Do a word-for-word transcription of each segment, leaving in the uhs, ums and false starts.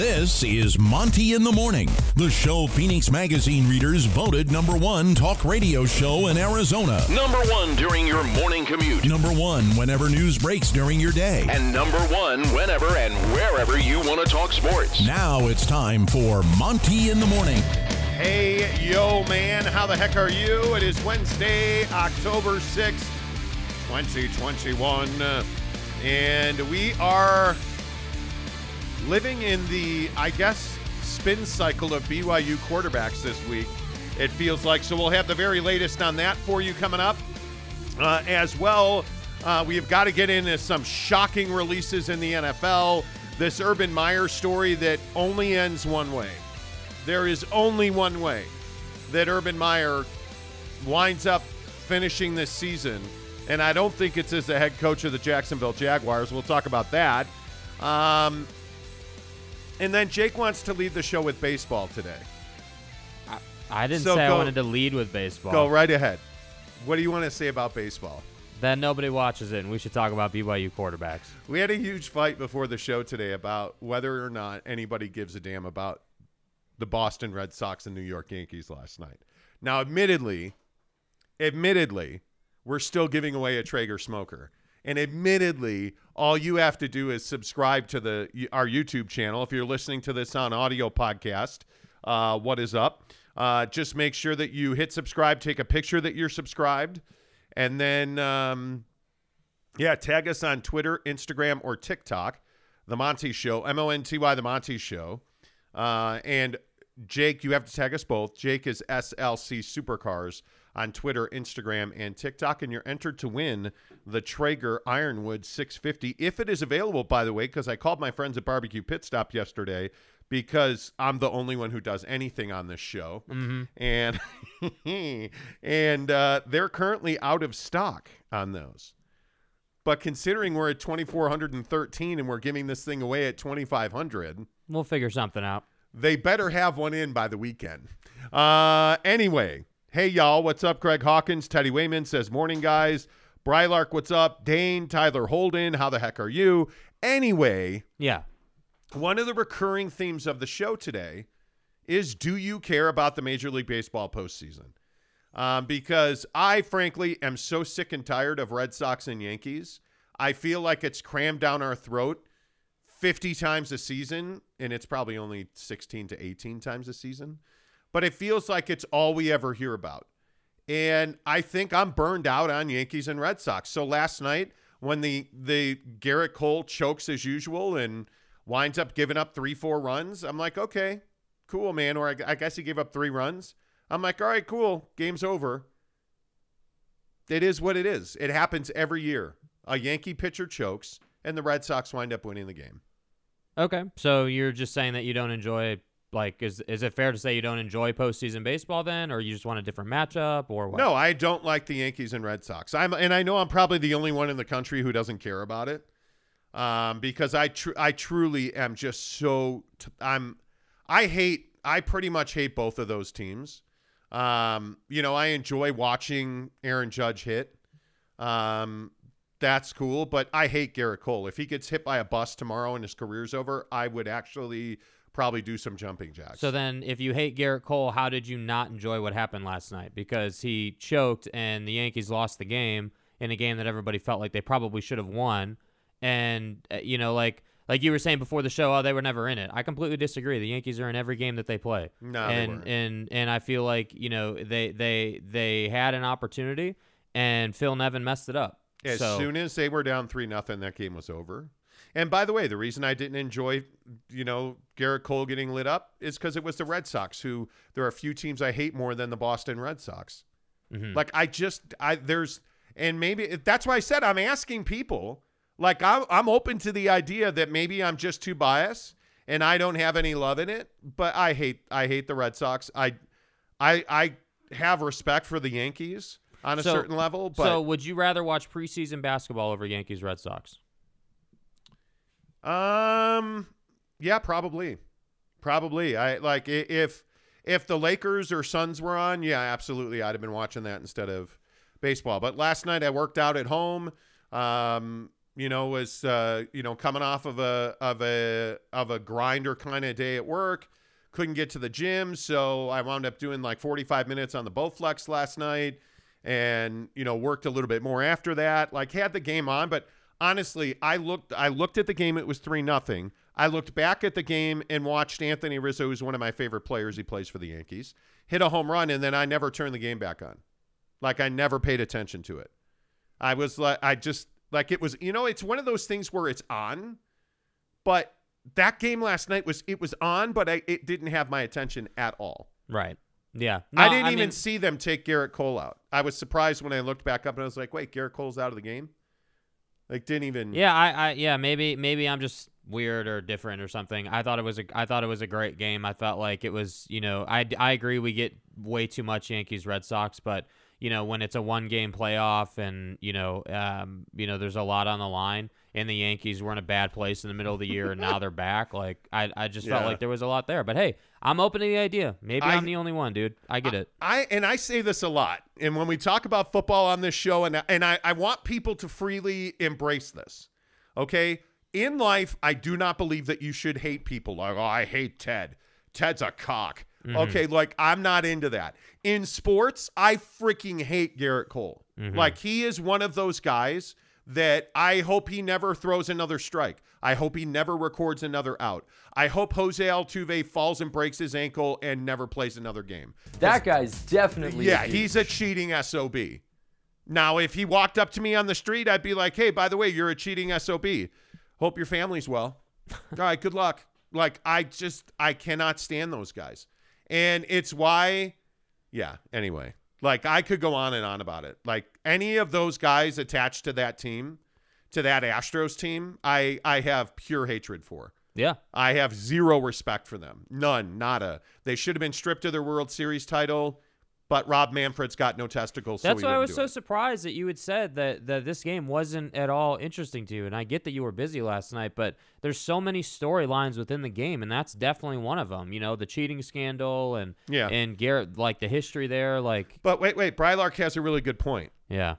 This is Monty in the Morning, the show Phoenix Magazine readers voted number one talk radio show in Arizona. Number one during your morning commute. Number one whenever news breaks during your day. And number one whenever and wherever you want to talk sports. Now it's time for Monty in the Morning. Hey, yo, man, how the heck are you? It is Wednesday, October sixth, twenty twenty-one, and we are living in the, I guess, spin cycle of B Y U quarterbacks this week, it feels like. So we'll have the very latest on that for you coming up. Uh, as well, uh, we've got to get into some shocking releases in the N F L. This Urban Meyer story that only ends one way. There is only one way that Urban Meyer winds up finishing this season, and I don't think it's as the head coach of the Jacksonville Jaguars. We'll talk about that. Um... And then Jake wants to lead the show with baseball today. I, I didn't so say go, I wanted to lead with baseball. Go right ahead. What do you want to say about baseball? Then nobody watches it, and we should talk about B Y U quarterbacks. We had a huge fight before the show today about whether or not anybody gives a damn about the Boston Red Sox and New York Yankees last night. Now, admittedly, admittedly, we're still giving away a Traeger smoker. And admittedly, all you have to do is subscribe to the our YouTube channel. If you're listening to this on audio podcast, uh, what is up? Uh, just make sure that you hit subscribe, take a picture that you're subscribed, and then, um, yeah, tag us on Twitter, Instagram, or TikTok, The Monty Show, M O N T Y, The Monty Show. Uh, and Jake, you have to tag us both. Jake is S L C Supercars on Twitter, Instagram, and TikTok, and you're entered to win the Traeger Ironwood six fifty, if it is available, by the way, because I called my friends at Barbecue Pit Stop yesterday because I'm the only one who does anything on this show, mm-hmm. and and uh, they're currently out of stock on those. But considering we're at two thousand four hundred thirteen and we're giving this thing away at two thousand five hundred, we'll figure something out. They better have one in by the weekend. Uh, anyway. Hey, y'all. What's up? Greg Hawkins. Teddy Wayman says, morning, guys. Brylark, what's up? Dane, Tyler Holden, how the heck are you? Anyway. Yeah. One of the recurring themes of the show today is, do you care about the Major League Baseball postseason? Um, because I, frankly, am so sick and tired of Red Sox and Yankees. I feel like it's crammed down our throat fifty times a season, and it's probably only sixteen to eighteen times a season. But it feels like it's all we ever hear about. And I think I'm burned out on Yankees and Red Sox. So last night when the, the Gerrit Cole chokes as usual and winds up giving up three, four runs, I'm like, okay, cool, man. Or I, I guess he gave up three runs. I'm like, all right, cool. Game's over. It is what it is. It happens every year. A Yankee pitcher chokes and the Red Sox wind up winning the game. Okay. So you're just saying that you don't enjoy Like, is is it fair to say you don't enjoy postseason baseball then, or you just want a different matchup, or what? No, I don't like the Yankees and Red Sox. I'm, and I know I'm probably the only one in the country who doesn't care about it, um, because I tr- I truly am just so t- I'm I hate I pretty much hate both of those teams. Um, you know, I enjoy watching Aaron Judge hit. Um, that's cool, but I hate Gerrit Cole. If he gets hit by a bus tomorrow and his career's over, I would actually probably do some jumping jacks. So then if you hate Gerrit Cole, how did you not enjoy what happened last night? Because he choked and the Yankees lost the game in a game that everybody felt like they probably should have won. And, uh, you know, like like you were saying before the show, oh, they were never in it. I completely disagree. The Yankees are in every game that they play. No, and, they weren't. And, and I feel like, you know, they, they, they had an opportunity and Phil Nevin messed it up. As so. soon as they were down three nothing, that game was over. And by the way, the reason I didn't enjoy, you know, Gerrit Cole getting lit up is because it was the Red Sox, who there are a few teams I hate more than the Boston Red Sox. Mm-hmm. Like I just, I there's, and maybe that's why I said I'm asking people. Like I'm, I'm open to the idea that maybe I'm just too biased and I don't have any love in it. But I hate, I hate the Red Sox. I, I, I have respect for the Yankees on a so, certain level. But so, would you rather watch preseason basketball over Yankees Red Sox? Um, yeah, probably, probably. I like if, if the Lakers or Suns were on, yeah, absolutely. I'd have been watching that instead of baseball. But last night I worked out at home. Um, you know, was, uh, you know, coming off of a, of a, of a grinder kind of day at work, couldn't get to the gym. So I wound up doing like forty-five minutes on the Bowflex last night and, you know, worked a little bit more after that, like had the game on, but honestly, I looked, I looked at the game. It was three, nothing. I looked back at the game and watched Anthony Rizzo, who's one of my favorite players. He plays for the Yankees, hit a home run. And then I never turned the game back on. Like I never paid attention to it. I was like, I just like, it was, you know, it's one of those things where it's on, but that game last night was, it was on, but I, it didn't have my attention at all. Right. Yeah. No, I didn't I even mean, see them take Gerrit Cole out. I was surprised when I looked back up and I was like, wait, Gerrit Cole's out of the game. Like didn't even. Yeah. I, I, yeah, maybe, maybe I'm just weird or different or something. I thought it was a, I thought it was a great game. I felt like it was, you know, I, I agree. We get way too much Yankees, Red Sox, but you know, when it's a one game playoff and, you know, um, you know, there's a lot on the line and the Yankees were in a bad place in the middle of the year and now they're back. Like I, I just yeah. felt like there was a lot there, but hey, I'm open to the idea. Maybe I, I'm the only one, dude. I get I, it. I, and I say this a lot. And when we talk about football on this show and, and I, I want people to freely embrace this. Okay. In life, I do not believe that you should hate people. Like, oh, I hate Ted. Ted's a cock. Mm-hmm. Okay, like, I'm not into that. In sports, I freaking hate Gerrit Cole. Mm-hmm. Like, he is one of those guys that I hope he never throws another strike. I hope he never records another out. I hope Jose Altuve falls and breaks his ankle and never plays another game. That guy's definitely Yeah, a he's a cheating S O B. Now, if he walked up to me on the street, I'd be like, hey, by the way, you're a cheating S O B. Hope your family's well. All right, good luck. Like, I just, I cannot stand those guys. And it's why, yeah, anyway. Like, I could go on and on about it. Like, any of those guys attached to that team, to that Astros team, I, I have pure hatred for. Yeah. I have zero respect for them. None, nada. They should have been stripped of their World Series title. But Rob Manfred's got no testicles. That's so why I was so it. surprised that you had said that, that this game wasn't at all interesting to you. And I get that you were busy last night, but there's so many storylines within the game, and that's definitely one of them. You know, the cheating scandal and yeah. and Gerrit, like the history there. Like, but wait, wait, Brylark has a really good point. Yeah,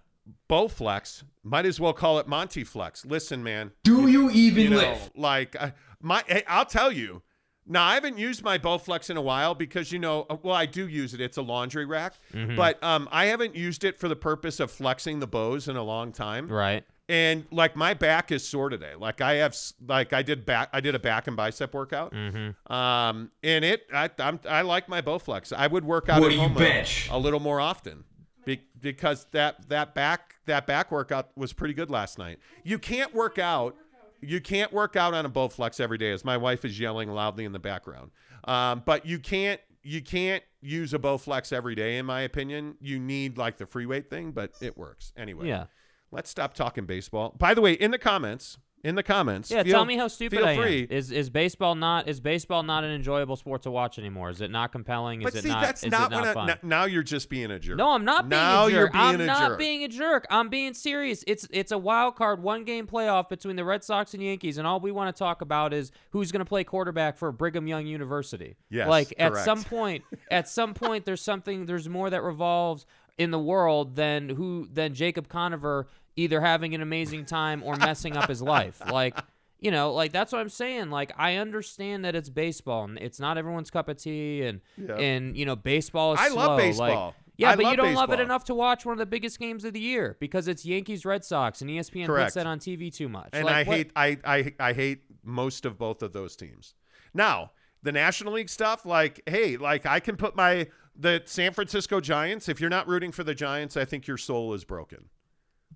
Bowflex, might as well call it Monty Flex. Listen, man, do you, you even you know, live? Like, uh, my, hey, I'll tell you. Now, I haven't used my Bowflex in a while because, you know, well, I do use it. It's a laundry rack. Mm-hmm. But um, I haven't used it for the purpose of flexing the bows in a long time. Right. And, like, my back is sore today. Like, I have – like, I did back. I did a back and bicep workout. Mm-hmm. Um, and it – I I'm, I like my Bowflex. I would work out what at home a, a little more often be, because that, that back that back workout was pretty good last night. You can't work out – You can't work out on a Bowflex every day, as my wife is yelling loudly in the background. Um, but you can't you can't use a Bowflex every day, in my opinion. You need like the free weight thing, but it works anyway. Yeah. Let's stop talking baseball. By the way, in the comments, in the comments. Yeah, feel, tell me how stupid feel I free. am. Is is baseball not is baseball not an enjoyable sport to watch anymore? Is it not compelling? Is but it see, not? That's is not it not fun? I, n- now you're just being a jerk. No, I'm not being now a jerk. Being I'm a not jerk. being a jerk. I'm being serious. It's it's a wild card one game playoff between the Red Sox and Yankees, and all we want to talk about is who's going to play quarterback for Brigham Young University. Yes, like correct. at some point, at some point, there's something, there's more that revolves in the world than who than Jacob Conover either having an amazing time or messing up his life. Like, you know, like that's what I'm saying. Like, I understand that it's baseball and it's not everyone's cup of tea and, yeah. and you know, baseball is I slow. love baseball. Like, yeah, I but you don't baseball. love it enough to watch one of the biggest games of the year because it's Yankees, Red Sox, and E S P N Correct. puts that on T V too much. And like, I, hate, I, I, I hate most of both of those teams. Now, the National League stuff, like, hey, like I can put my, the San Francisco Giants, if you're not rooting for the Giants, I think your soul is broken.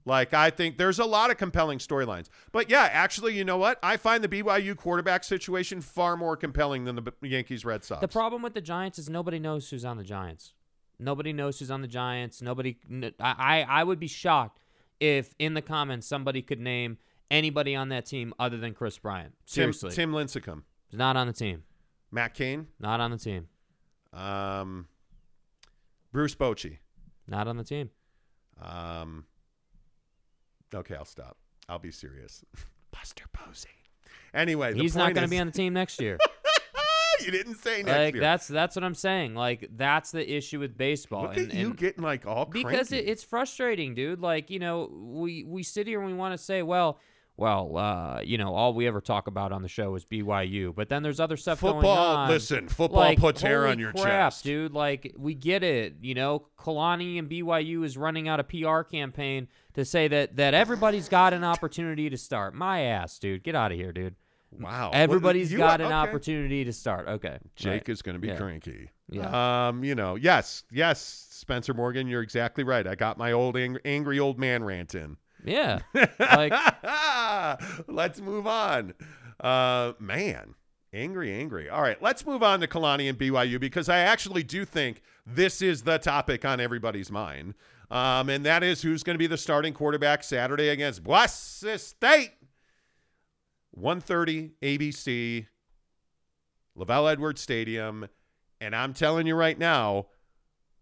Like, I think there's a lot of compelling storylines. But, yeah, actually, you know what? I find the B Y U quarterback situation far more compelling than the Yankees-Red Sox. The problem with the Giants is nobody knows who's on the Giants. Nobody knows who's on the Giants. Nobody. I, I would be shocked if, in the comments, somebody could name anybody on that team other than Chris Bryant. Seriously. Tim, Tim Lincecum. He's not on the team. Matt Cain. Not on the team. Um, Bruce Bochy. Not on the team. Um... Okay, I'll stop. I'll be serious. Buster Posey. Anyway, the he's point not going to is... be on the team next year. You didn't say next like, year. That's that's what I'm saying. Like that's the issue with baseball. Look and, at you and getting like all cranky. Because it, it's frustrating, dude. Like you know, we we sit here and we want to say, well, well, uh, you know, all we ever talk about on the show is B Y U. But then there's other stuff football, going on. Listen, football like, puts hair on your crap, chest. Dude, like, we get it. You know, Kalani and B Y U is running out a P R campaign to say that, that everybody's got an opportunity to start. My ass, dude. Get out of here, dude. Wow. Everybody's well, got are, an okay. opportunity to start. Okay. Jake right. is going to be yeah. cranky. Yeah. Um, you know, yes, yes, Spencer Morgan, you're exactly right. I got my old ang- angry old man rant in. Yeah. Like, let's move on. Uh, man, angry, angry. All right, let's move on to Kalani and B Y U because I actually do think this is the topic on everybody's mind. Um, and that is who's going to be the starting quarterback Saturday against Boise State. one thirty A B C, LaVell Edwards Stadium. And I'm telling you right now,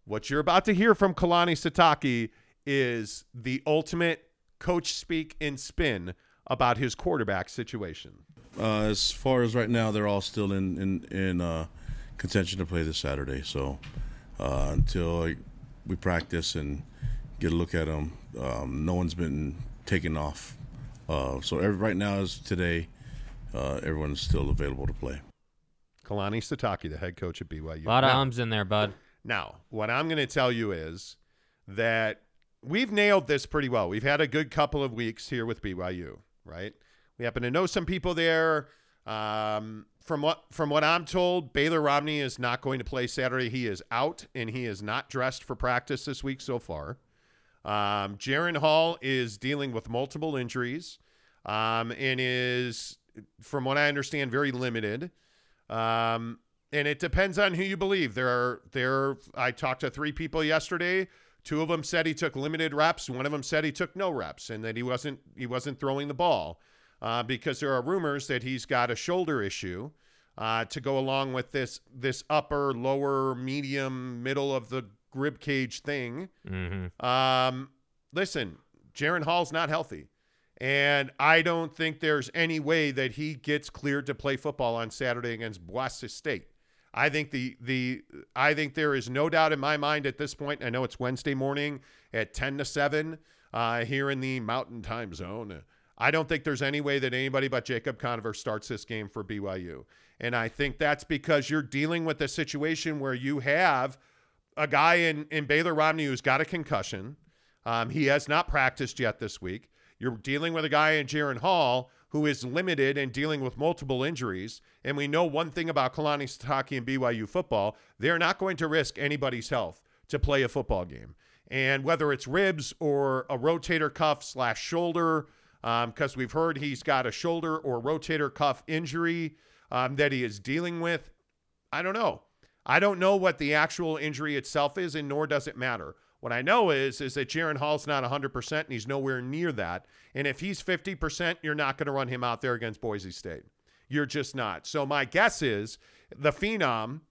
what you're about to hear from Kalani Sitake is the ultimate coach speak and spin about his quarterback situation. Uh, as far as right now, they're all still in in, in uh, contention to play this Saturday. So uh, until I, we practice and get a look at them, um, no one's been taken off. Uh, so every, right now is today. Uh, everyone's still available to play. Kalani Sitake, the head coach at B Y U. A lot of now, ums in there, bud. Now, what I'm going to tell you is that we've nailed this pretty well. We've had a good couple of weeks here with B Y U, right? We happen to know some people there. Um, from what from what I'm told, Baylor Romney is not going to play Saturday. He is out, and he is not dressed for practice this week so far. Um, Jaren Hall is dealing with multiple injuries um, and is, from what I understand, very limited. Um, and it depends on who you believe. There are there. I talked to three people yesterday. Two of them said he took limited reps. One of them said he took no reps and that he wasn't he wasn't throwing the ball uh, because there are rumors that he's got a shoulder issue uh, to go along with this this upper, lower, medium, middle of the rib cage thing. Mm-hmm. Um, listen, Jaren Hall's not healthy, and I don't think there's any way that he gets cleared to play football on Saturday against Boise State. I think the the I think there is no doubt in my mind at this point. I know it's Wednesday morning at ten to seven uh, here in the Mountain Time Zone. I don't think there's any way that anybody but Jacob Conover starts this game for B Y U. And I think that's because you're dealing with a situation where you have a guy in, in Baylor Romney who's got a concussion. Um, he has not practiced yet this week. You're dealing with a guy in Jaren Hall who is limited and dealing with multiple injuries. And we know one thing about Kalani Sitake and B Y U football. They're not going to risk anybody's health to play a football game. And whether it's ribs or a rotator cuff slash shoulder, because um, we've heard he's got a shoulder or rotator cuff injury um, that he is dealing with. I don't know. I don't know what the actual injury itself is, and nor does it matter. What I know is, is that Jaren Hall's not one hundred percent, and he's nowhere near that. And if he's fifty percent, you're not going to run him out there against Boise State. You're just not. So my guess is the phenom,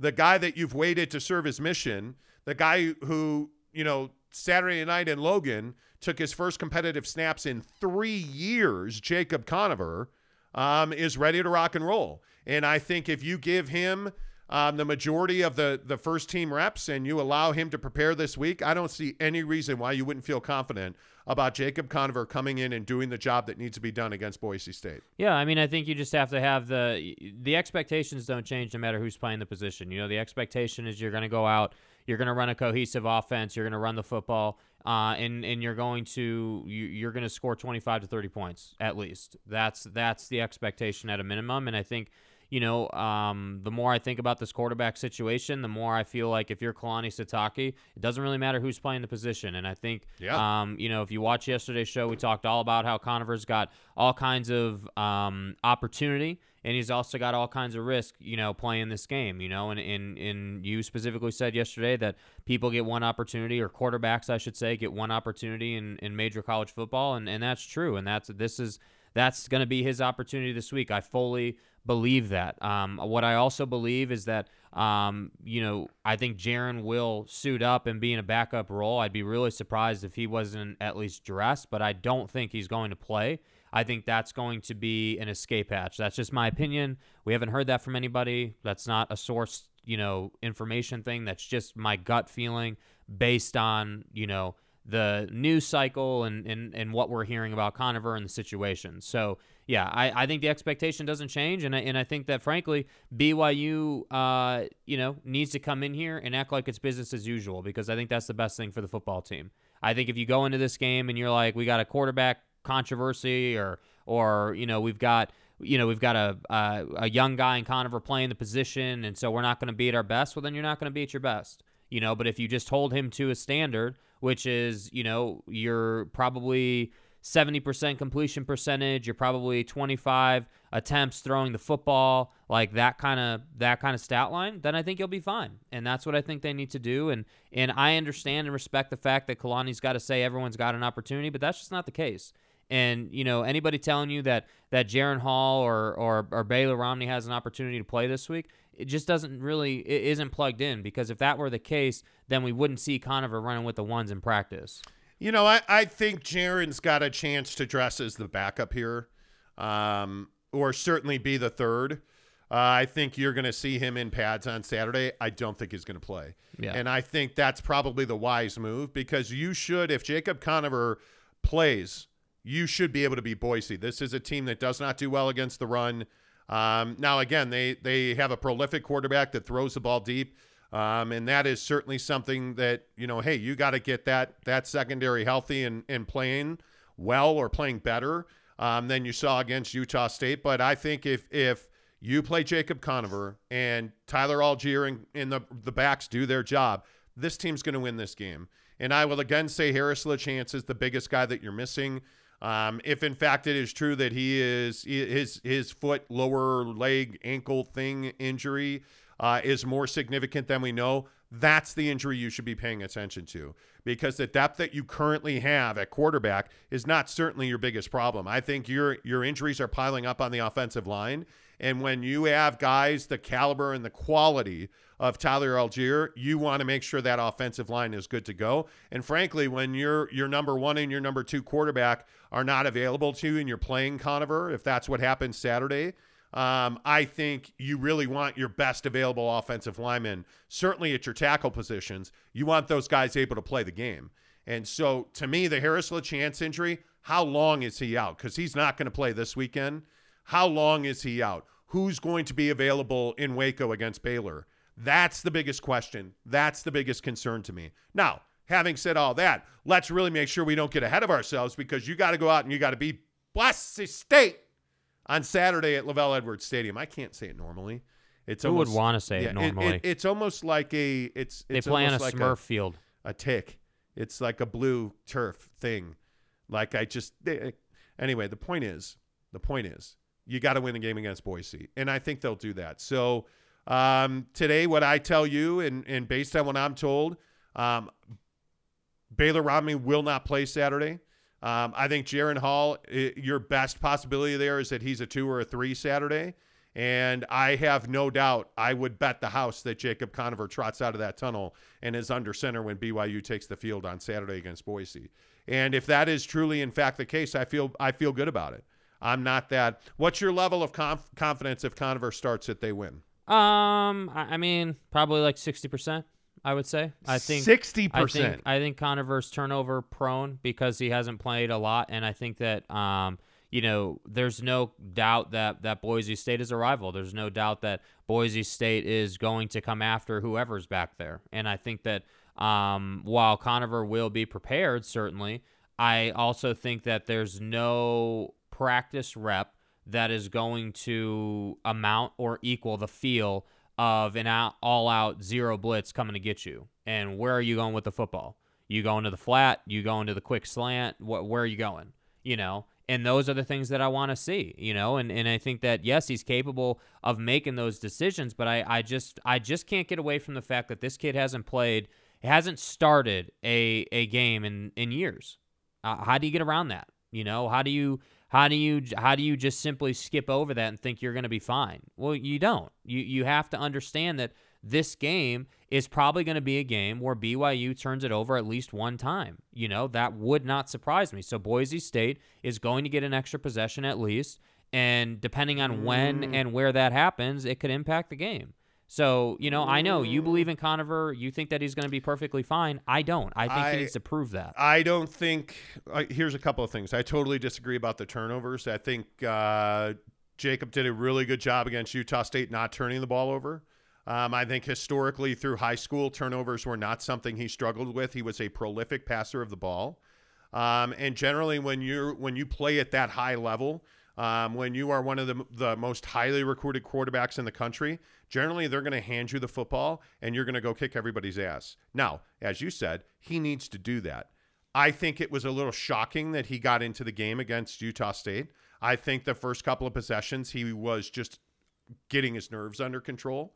the guy that you've waited to serve his mission, the guy who, you know, Saturday night in Logan took his first competitive snaps in three years, Jacob Conover, um, is ready to rock and roll. And I think if you give him – Um, the majority of the, the first team reps and you allow him to prepare this week, I don't see any reason why you wouldn't feel confident about Jacob Conover coming in and doing the job that needs to be done against Boise State. Yeah, I mean, I think you just have to have the the expectations don't change no matter who's playing the position. You know, the expectation is you're going to go out, you're going to run a cohesive offense, you're going to run the football, uh, and and you're going to you, you're going to score twenty-five to thirty points at least. That's that's the expectation at a minimum, and I think. You know, um, the more I think about this quarterback situation, the more I feel like if you're Kalani Sitake, it doesn't really matter who's playing the position. And I think, yeah. um, you know, if you watch yesterday's show, we talked all about how Conover's got all kinds of um, opportunity, and he's also got all kinds of risk, you know, playing this game, you know. And, and, and you specifically said yesterday that people get one opportunity, or quarterbacks, I should say, get one opportunity in, in major college football, and, and that's true. And that's this is that's going to be his opportunity this week. I fully believe that. Um, what I also believe is that, um, you know, I think Jaren will suit up and be in a backup role. I'd be really surprised if he wasn't at least dressed, but I don't think he's going to play. I think that's going to be an escape hatch. That's just my opinion. We haven't heard that from anybody. That's not a sourced, you know, information thing. That's just my gut feeling based on, you know, the news cycle and, and, and what we're hearing about Conover and the situation. So, yeah, I, I think the expectation doesn't change, and I, and I think that, frankly, B Y U, uh, you know, needs to come in here and act like it's business as usual, because I think that's the best thing for the football team. I think if you go into this game and you're like, we got a quarterback controversy, or, or you know, we've got – you know, we've got a uh, a young guy in Conover playing the position, and so we're not going to be at our best, well, then you're not going to be at your best. You know, but if you just hold him to a standard, which is, you know, you're probably seventy percent completion percentage, you're probably twenty-five attempts throwing the football, like that kind of that kind of stat line, then I think you'll be fine. And that's what I think they need to do. And and I understand and respect the fact that Kalani's got to say everyone's got an opportunity, but that's just not the case. And, you know, anybody telling you that, that Jaren Hall or, or or Baylor Romney has an opportunity to play this week, it just doesn't really – it isn't plugged in, because if that were the case, then we wouldn't see Conover running with the ones in practice. You know, I, I think Jaren's got a chance to dress as the backup here, um, or certainly be the third. Uh, I think you're going to see him in pads on Saturday. I don't think he's going to play. Yeah. And I think that's probably the wise move, because you should – if Jacob Conover plays – you should be able to beat Boise. This is a team that does not do well against the run. Um, now, again, they they have a prolific quarterback that throws the ball deep, um, and that is certainly something that, you know, hey, you got to get that that secondary healthy and, and playing well, or playing better um, than you saw against Utah State. But I think if if you play Jacob Conover and Tyler Allgeier and, and the, the backs do their job, this team's going to win this game. And I will again say Harris LaChance is the biggest guy that you're missing. Um, if in fact it is true that he is his his foot, lower leg, ankle thing injury uh, is more significant than we know, that's the injury you should be paying attention to, because the depth that you currently have at quarterback is not certainly your biggest problem. I think your your injuries are piling up on the offensive line, and when you have guys the caliber and the quality of Tyler Allgeier, you want to make sure that offensive line is good to go. And frankly, when your your number one and your number two quarterback are not available to you, and you're playing Conover, if that's what happens Saturday, um, I think you really want your best available offensive linemen. Certainly at your tackle positions, you want those guys able to play the game. And so, to me, the Harris LaChance injury, how long is he out? Because he's not going to play this weekend. How long is he out? Who's going to be available in Waco against Baylor? That's the biggest question. That's the biggest concern to me. Now, having said all that, let's really make sure we don't get ahead of ourselves, because you got to go out and you got to beat Boise State on Saturday at LaVell Edwards Stadium. I can't say it normally. It's Who almost, would want to say yeah, it normally? It, it, it's almost like a it's, it's they play on a like Smurf a, field. A tick. It's like a blue turf thing. Like I just they, anyway. The point is, the point is, you got to win the game against Boise, and I think they'll do that. So. Um, today, what I tell you, and, and based on what I'm told, um, Baylor Romney will not play Saturday. Um, I think Jaren Hall, it, your best possibility there is that he's a two or a three Saturday. And I have no doubt, I would bet the house that Jacob Conover trots out of that tunnel and is under center when B Y U takes the field on Saturday against Boise. And if that is truly, in fact, the case, I feel, I feel good about it. I'm not that. What's your level of conf- confidence if Conover starts that they win? Um, I mean, probably like sixty percent, I would say. I think sixty percent. I think, I think Conover's turnover prone because he hasn't played a lot. And I think that, um, you know, there's no doubt that, that Boise State is a rival. There's no doubt that Boise State is going to come after whoever's back there. And I think that, um, while Conover will be prepared, certainly, I also think that there's no practice rep that is going to amount or equal the feel of an out, all-out zero blitz coming to get you. And where are you going with the football? You going to the flat? You going to the quick slant? What? Where are you going? You know, and those are the things that I want to see. You know, and, and I think that yes, he's capable of making those decisions, but I, I just I just can't get away from the fact that this kid hasn't played, hasn't started a a game in in years. Uh, how do you get around that? You know, how do you? How do you how do you just simply skip over that and think you're going to be fine? Well, you don't. You you have to understand that this game is probably going to be a game where B Y U turns it over at least one time. You know, that would not surprise me. So Boise State is going to get an extra possession at least, and depending on when mm. and where that happens, it could impact the game. So, you know, I know you believe in Conover. You think that he's going to be perfectly fine. I don't. I think I, he needs to prove that. I don't think uh, – here's a couple of things. I totally disagree about the turnovers. I think uh, Jacob did a really good job against Utah State not turning the ball over. Um, I think historically through high school, turnovers were not something he struggled with. He was a prolific passer of the ball. Um, and generally when you when you play at that high level – Um, when you are one of the, the most highly recruited quarterbacks in the country, generally they're going to hand you the football and you're going to go kick everybody's ass. Now, as you said, he needs to do that. I think it was a little shocking that he got into the game against Utah State. I think the first couple of possessions, he was just getting his nerves under control.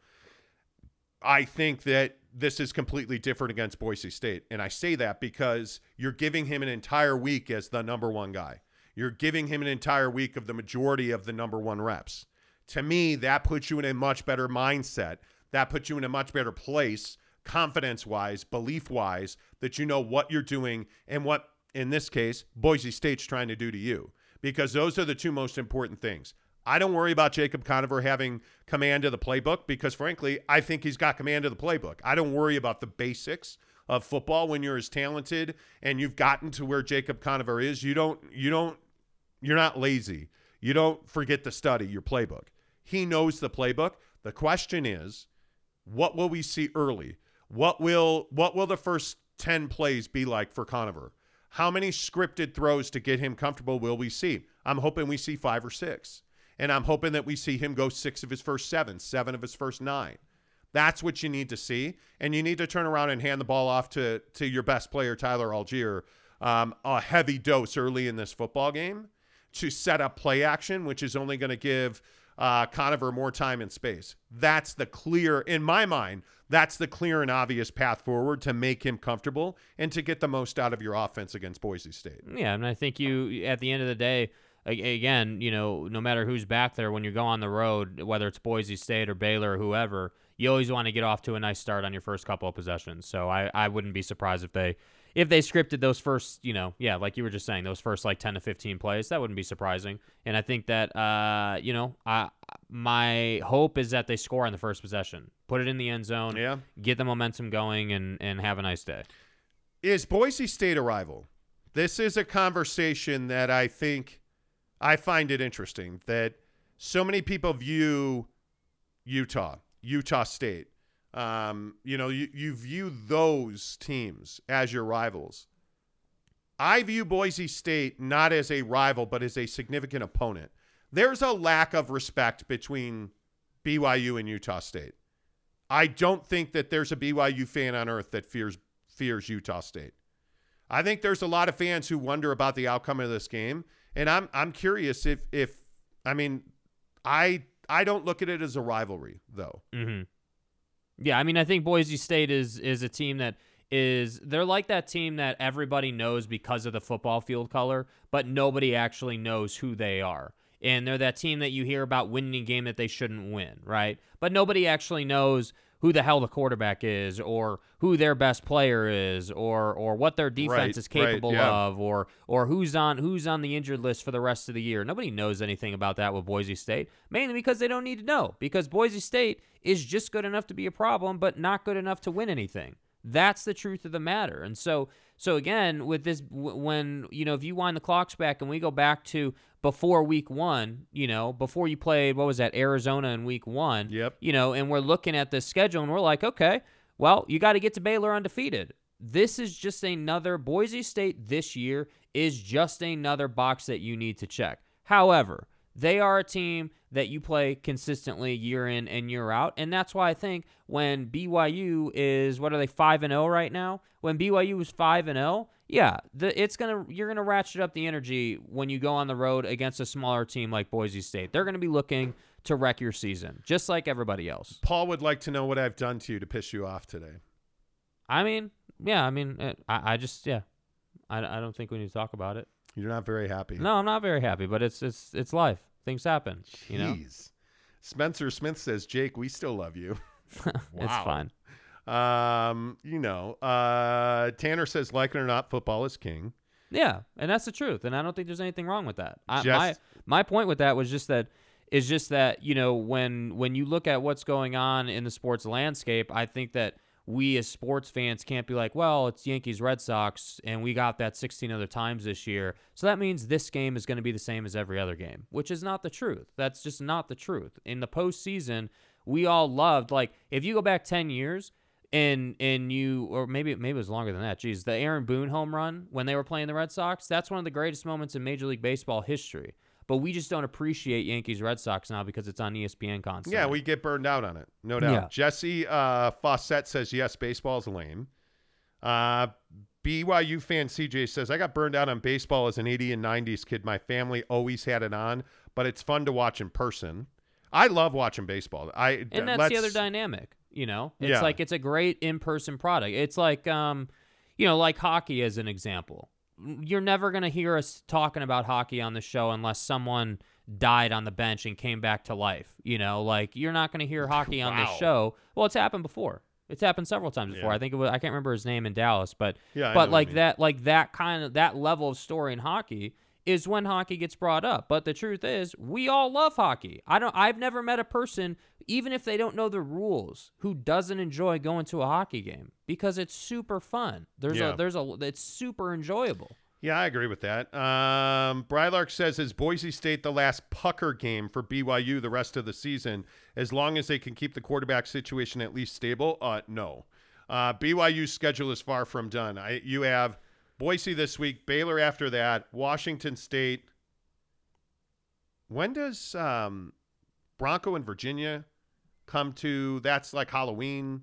I think that this is completely different against Boise State. And I say that because you're giving him an entire week as the number one guy. You're giving him an entire week of the majority of the number one reps. To me, that puts you in a much better mindset. That puts you in a much better place, confidence-wise, belief-wise, that you know what you're doing and what, in this case, Boise State's trying to do to you. Because those are the two most important things. I don't worry about Jacob Conover having command of the playbook because, frankly, I think he's got command of the playbook. I don't worry about the basics of football when you're as talented and you've gotten to where Jacob Conover is. You don't, you don't, You're not lazy. You don't forget to study your playbook. He knows the playbook. The question is, what will we see early? What will what will the first ten plays be like for Conover? How many scripted throws to get him comfortable will we see? I'm hoping we see five or six. And I'm hoping that we see him go six of his first seven, seven of his first nine. That's what you need to see. And you need to turn around and hand the ball off to, to your best player, Tyler Allgeier, um, a heavy dose early in this football game, to set up play action, which is only going to give uh, Conover more time and space. That's the clear, in my mind, that's the clear and obvious path forward to make him comfortable and to get the most out of your offense against Boise State. Yeah, and I think you, at the end of the day, again, you know, no matter who's back there, when you go on the road, whether it's Boise State or Baylor or whoever, you always want to get off to a nice start on your first couple of possessions. So I, I wouldn't be surprised if they... If they scripted those first, you know, yeah, like you were just saying, those first like ten to fifteen plays, that wouldn't be surprising. And I think that, uh, you know, I, my hope is that they score on the first possession, put it in the end zone, yeah, get the momentum going, and, and have a nice day. Is Boise State a rival? This is a conversation that I think I find it interesting that so many people view Utah, Utah State. Um, you know, you, you view those teams as your rivals. I view Boise State not as a rival, but as a significant opponent. There's a lack of respect between B Y U and Utah State. I don't think that there's a B Y U fan on earth that fears fears Utah State. I think there's a lot of fans who wonder about the outcome of this game, and I'm I'm curious if if I mean I I don't look at it as a rivalry though. Mm-hmm. Yeah, I mean, I think Boise State is is a team that is, they're like that team that everybody knows because of the football field color, but nobody actually knows who they are. And they're that team that you hear about winning a game that they shouldn't win, right? But nobody actually knows who the hell the quarterback is or who their best player is or or what their defense right, is capable right, yeah. of or or who's on who's on the injured list for the rest of the year. Nobody knows anything about that with Boise State, mainly because they don't need to know, because Boise State is just good enough to be a problem but not good enough to win anything. That's the truth of the matter. And so so again, with this, when, you know, if you wind the clocks back and we go back to before week one, you know, before you played, what was that, Arizona in week one, yep. you know, and we're looking at this schedule and we're like, okay, well, you got to get to Baylor undefeated. This is just another, Boise State this year is just another box that you need to check. However, they are a team that you play consistently year in and year out, and that's why I think when B Y U is, what are they, five and oh right now? When B Y U is five and oh, yeah, the, it's gonna you're going to ratchet up the energy when you go on the road against a smaller team like Boise State. They're going to be looking to wreck your season, just like everybody else. Paul would like to know what I've done to you to piss you off today. I mean, yeah, I mean, I, I just, yeah, I, I don't think we need to talk about it. You're not very happy. No, I'm not very happy, but it's it's it's life. Things happen. Jeez. You know? Spencer Smith says, Jake, we still love you. Wow. It's fine. Um, you know, uh, Tanner says, like it or not, football is king. Yeah, and that's the truth, and I don't think there's anything wrong with that. I, just, my my point with that was just that It's just that, you know, when when you look at what's going on in the sports landscape, I think that we as sports fans can't be like, well, it's Yankees Red Sox and we got that sixteen other times this year, so that means this game is going to be the same as every other game, which is not the truth. That's just not the truth. In the postseason, we all loved, like, if you go back ten years and and you, or maybe maybe it was longer than that, geez, the Aaron Boone home run when they were playing the Red Sox, that's one of the greatest moments in Major League Baseball history. But we just don't appreciate Yankees Red Sox now because it's on E S P N constantly. Yeah, we get burned out on it, no doubt. Yeah. Jesse uh, Fawcett says, yes, baseball's lame. Uh, B Y U fan C J says, I got burned out on baseball as an eighties and nineties kid. My family always had it on, but it's fun to watch in person. I love watching baseball. I And that's the other dynamic, you know? It's yeah. like it's a great in-person product. It's like, um, you know, like hockey as an example. You're never going to hear us talking about hockey on the show unless someone died on the bench and came back to life. You know, like, you're not going to hear hockey wow. on this show. Well, it's happened before. It's happened several times before. Yeah. I think it was, I can't remember his name in Dallas, but, yeah, but like that, like that kind of, that level of story in hockey is when hockey gets brought up. But the truth is, we all love hockey. I don't, I've never met a person, even if they don't know the rules, who doesn't enjoy going to a hockey game because it's super fun. There's yeah. a, there's a, it's super enjoyable. Yeah, I agree with that. Um, Brylark says, is Boise State the last pucker game for B Y U the rest of the season, as long as they can keep the quarterback situation at least stable? Uh, no. Uh, B Y U's schedule is far from done. I, you have Boise this week, Baylor after that, Washington State. When does um, Bronco and Virginia come to? That's like Halloween.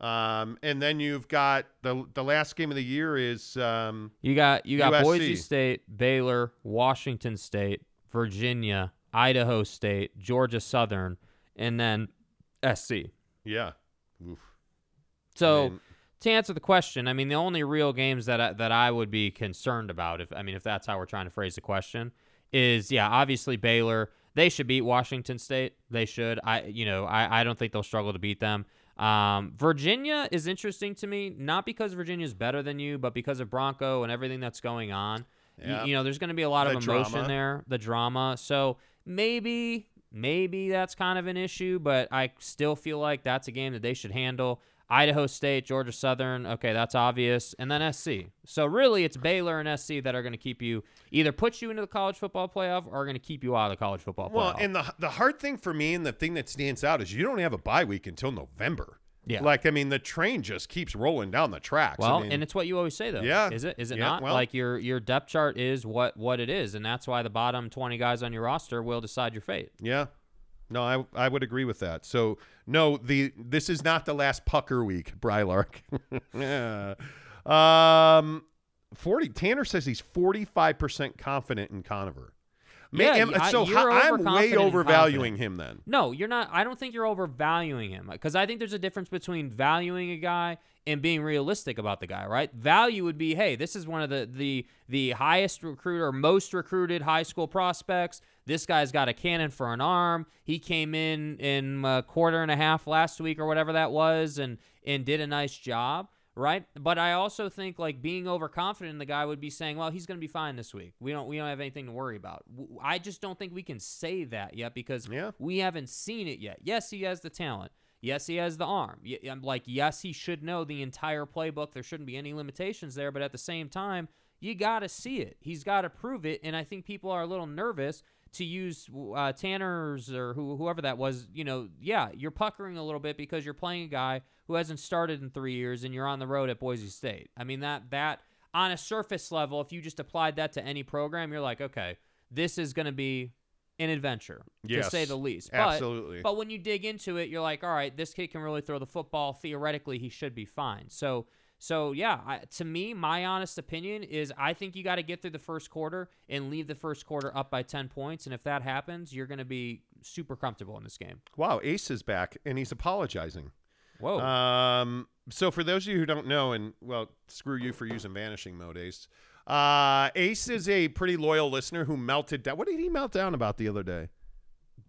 Um, and then you've got the the last game of the year is um, you got you got U S C. Boise State, Baylor, Washington State, Virginia, Idaho State, Georgia Southern, and then S C. Yeah. Oof. So I mean, to answer the question, I mean, the only real games that I, that I would be concerned about, if I mean, if that's how we're trying to phrase the question, is yeah, obviously Baylor. They should beat Washington State. They should. I you know I I don't think they'll struggle to beat them. Um, Virginia is interesting to me, not because Virginia is better than you, but because of Bronco and everything that's going on. Yeah. You, you know, there's going to be a lot the of emotion drama. there, the drama. So maybe, maybe that's kind of an issue, but I still feel like that's a game that they should handle. Idaho State, Georgia Southern, okay, that's obvious, and then S C. So really, it's Baylor and S C that are going to keep you, either put you into the college football playoff or are going to keep you out of the college football well, playoff. Well, and the the hard thing for me and the thing that stands out is you don't have a bye week until November. Yeah. Like, I mean, the train just keeps rolling down the tracks. Well, I mean, and it's what you always say, though. Yeah. Is it? Is it yeah, not? Well, like, your your depth chart is what, what it is, and that's why the bottom twenty guys on your roster will decide your fate. Yeah. No, I I would agree with that. So, no, the this is not the last pucker week, Brylark. yeah. um, forty Tanner says he's forty-five percent confident in Conover. Yeah, am, I, so how, I'm way overvaluing him then. No, you're not. I don't think you're overvaluing him, because I think there's a difference between valuing a guy and being realistic about the guy, right? Value would be, hey, this is one of the the the highest recruiter, or most recruited high school prospects. This guy's got a cannon for an arm. He came in in a quarter and a half last week or whatever that was, and and did a nice job, right? But I also think, like, being overconfident in the guy would be saying, well, he's going to be fine this week. We don't we don't have anything to worry about. I just don't think we can say that yet, because yeah. we haven't seen it yet. Yes, he has the talent. Yes, he has the arm. I'm like, yes, he should know the entire playbook. There shouldn't be any limitations there. But at the same time, you got to see it. He's got to prove it. And I think people are a little nervous to use uh, Tanner's or who, whoever that was. You know, yeah, you're puckering a little bit because you're playing a guy who hasn't started in three years and you're on the road at Boise State. I mean, that that on a surface level, if you just applied that to any program, you're like, okay, this is going to be an adventure, yes, to say the least. But, absolutely. But when you dig into it, you're like, all right, this kid can really throw the football. Theoretically, he should be fine. So, so yeah, I, to me, my honest opinion is I think you got to get through the first quarter and leave the first quarter up by ten points. And if that happens, you're going to be super comfortable in this game. Wow, Ace is back, and he's apologizing. Whoa. Um. So for those of you who don't know, and, well, screw you for using vanishing mode, Ace. Uh, Ace is a pretty loyal listener who melted down. What did he melt down about the other day?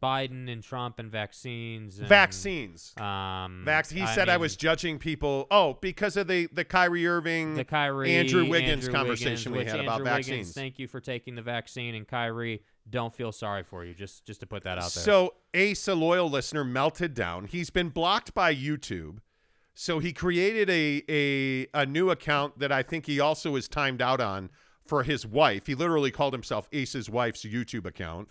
Biden and Trump and vaccines. And, vaccines. Um, Vax. He I said mean, I was judging people. Oh, because of the, the Kyrie Irving, the Kyrie, Andrew Wiggins Andrew conversation Wiggins, we had about Andrew vaccines. Wiggins, thank you for taking the vaccine. And Kyrie, don't feel sorry for you, just just to put that out there. So Ace, a loyal listener, melted down. He's been blocked by YouTube. So he created a, a a new account that I think he also is timed out on for his wife. He literally called himself Ace's wife's YouTube account.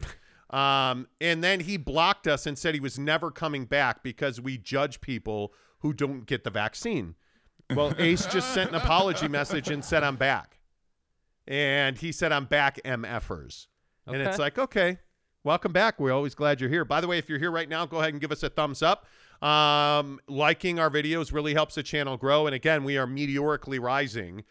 Um, and then he blocked us and said he was never coming back because we judge people who don't get the vaccine. Well, Ace just sent an apology message and said, I'm back. And he said, I'm back, MFers. Okay. And it's like, okay, welcome back. We're always glad you're here. By the way, if you're here right now, go ahead and give us a thumbs up. Um, liking our videos really helps the channel grow. And again, we are meteorically rising.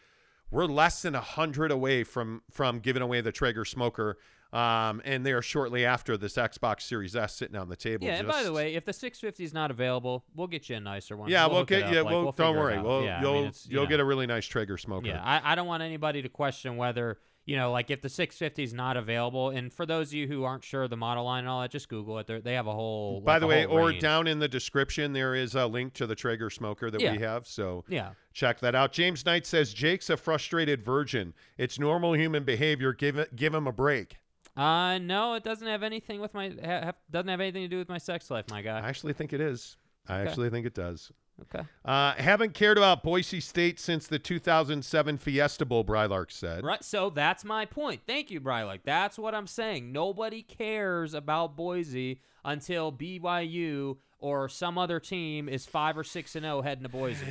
We're less than a hundred away from, from giving away the Traeger smoker. Um, and they are shortly after this Xbox Series S sitting on the table. Yeah, just, and by the way, if the six fifty is not available, we'll get you a nicer one. Yeah, we'll, we'll get you. Yeah, like, we'll, we'll don't worry. We'll, yeah, you'll I mean, you'll you know, get a really nice Traeger smoker. Yeah, I, I don't want anybody to question whether, you know, like if the six fifty is not available. And for those of you who aren't sure of the model line and all that, just Google it. They're, they have a whole. By like, the way, or range. Down in the description, there is a link to the Traeger smoker that yeah. we have. So yeah. Check that out. James Knight says, Jake's a frustrated virgin. It's normal human behavior. Give it, give him a break. Uh no, it doesn't have anything with my ha, doesn't have anything to do with my sex life, my guy. I actually think it is. I okay. actually think it does. Okay. Uh, haven't cared about Boise State since the two thousand seven Fiesta Bowl, Brylark said. Right. So that's my point. Thank you, Brylark. That's what I'm saying. Nobody cares about Boise until B Y U or some other team is five or six and zero heading to Boise.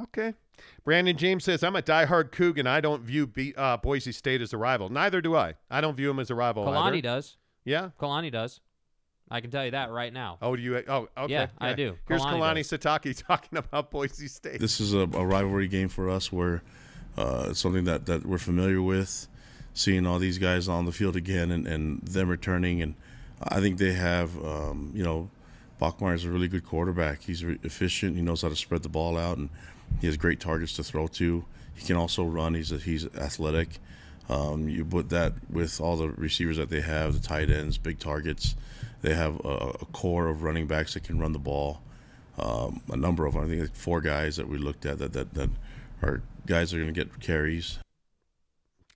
Okay. Brandon James says, I'm a diehard Coug and I don't view B- uh, Boise State as a rival. Neither do I. I don't view him as a rival. Kalani either. does. Yeah. Kalani does. I can tell you that right now. Oh, do you? Oh, okay. Yeah, yeah. I do. Kalani Here's Kalani Sitake talking about Boise State. This is a, a rivalry game for us where uh, it's something that, that we're familiar with, seeing all these guys on the field again and, and them returning. And I think they have, um, you know, Bachmeier's a really good quarterback. He's re- efficient. He knows how to spread the ball out, and he has great targets to throw to. He can also run. He's a, he's athletic. Um, you put that with all the receivers that they have, the tight ends, big targets. They have a, a core of running backs that can run the ball. Um, a number of them. I think like four guys that we looked at that that, that are guys that are going to get carries.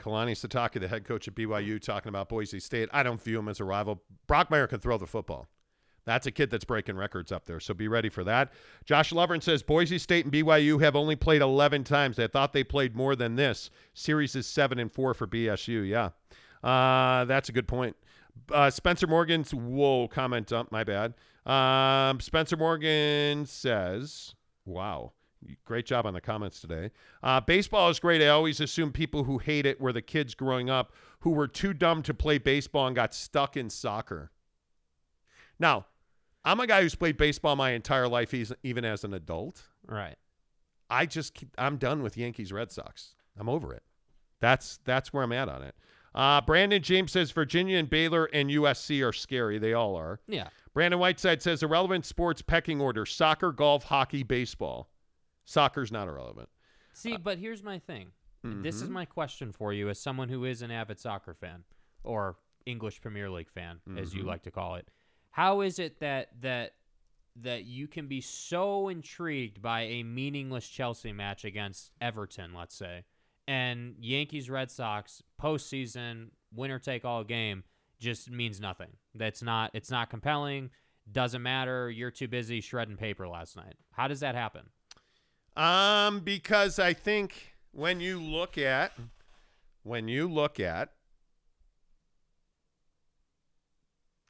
Kalani Sitake, the head coach at B Y U, talking about Boise State. I don't view him as a rival. Brockmeyer can throw the football. That's a kid that's breaking records up there, so be ready for that. Josh Lovren says, Boise State and B Y U have only played eleven times. I thought they played more than this. Series is seven and four for B S U. Yeah, uh, that's a good point. Uh, Spencer Morgan's, whoa, comment dump, my bad. Um, Spencer Morgan says, wow, great job on the comments today. Uh, baseball is great. I always assume people who hate it were the kids growing up who were too dumb to play baseball and got stuck in soccer. Now, I'm a guy who's played baseball my entire life, even as an adult. Right. I just keep, I'm done with Yankees, Red Sox. I'm over it. That's that's where I'm at on it. Uh, Brandon James says Virginia and Baylor and U S C are scary. They all are. Yeah. Brandon Whiteside says irrelevant sports pecking order: soccer, golf, hockey, baseball. Soccer's not irrelevant. See, uh, but here's my thing. Mm-hmm. This is my question for you as someone who is an avid soccer fan or English Premier League fan, mm-hmm. as you like to call it. How is it that that that you can be so intrigued by a meaningless Chelsea match against Everton, let's say, and Yankees Red Sox postseason winner take all game just means nothing? That's not it's not compelling. Doesn't matter. You're too busy shredding paper last night. How does that happen? Um, because I think when you look at when you look at.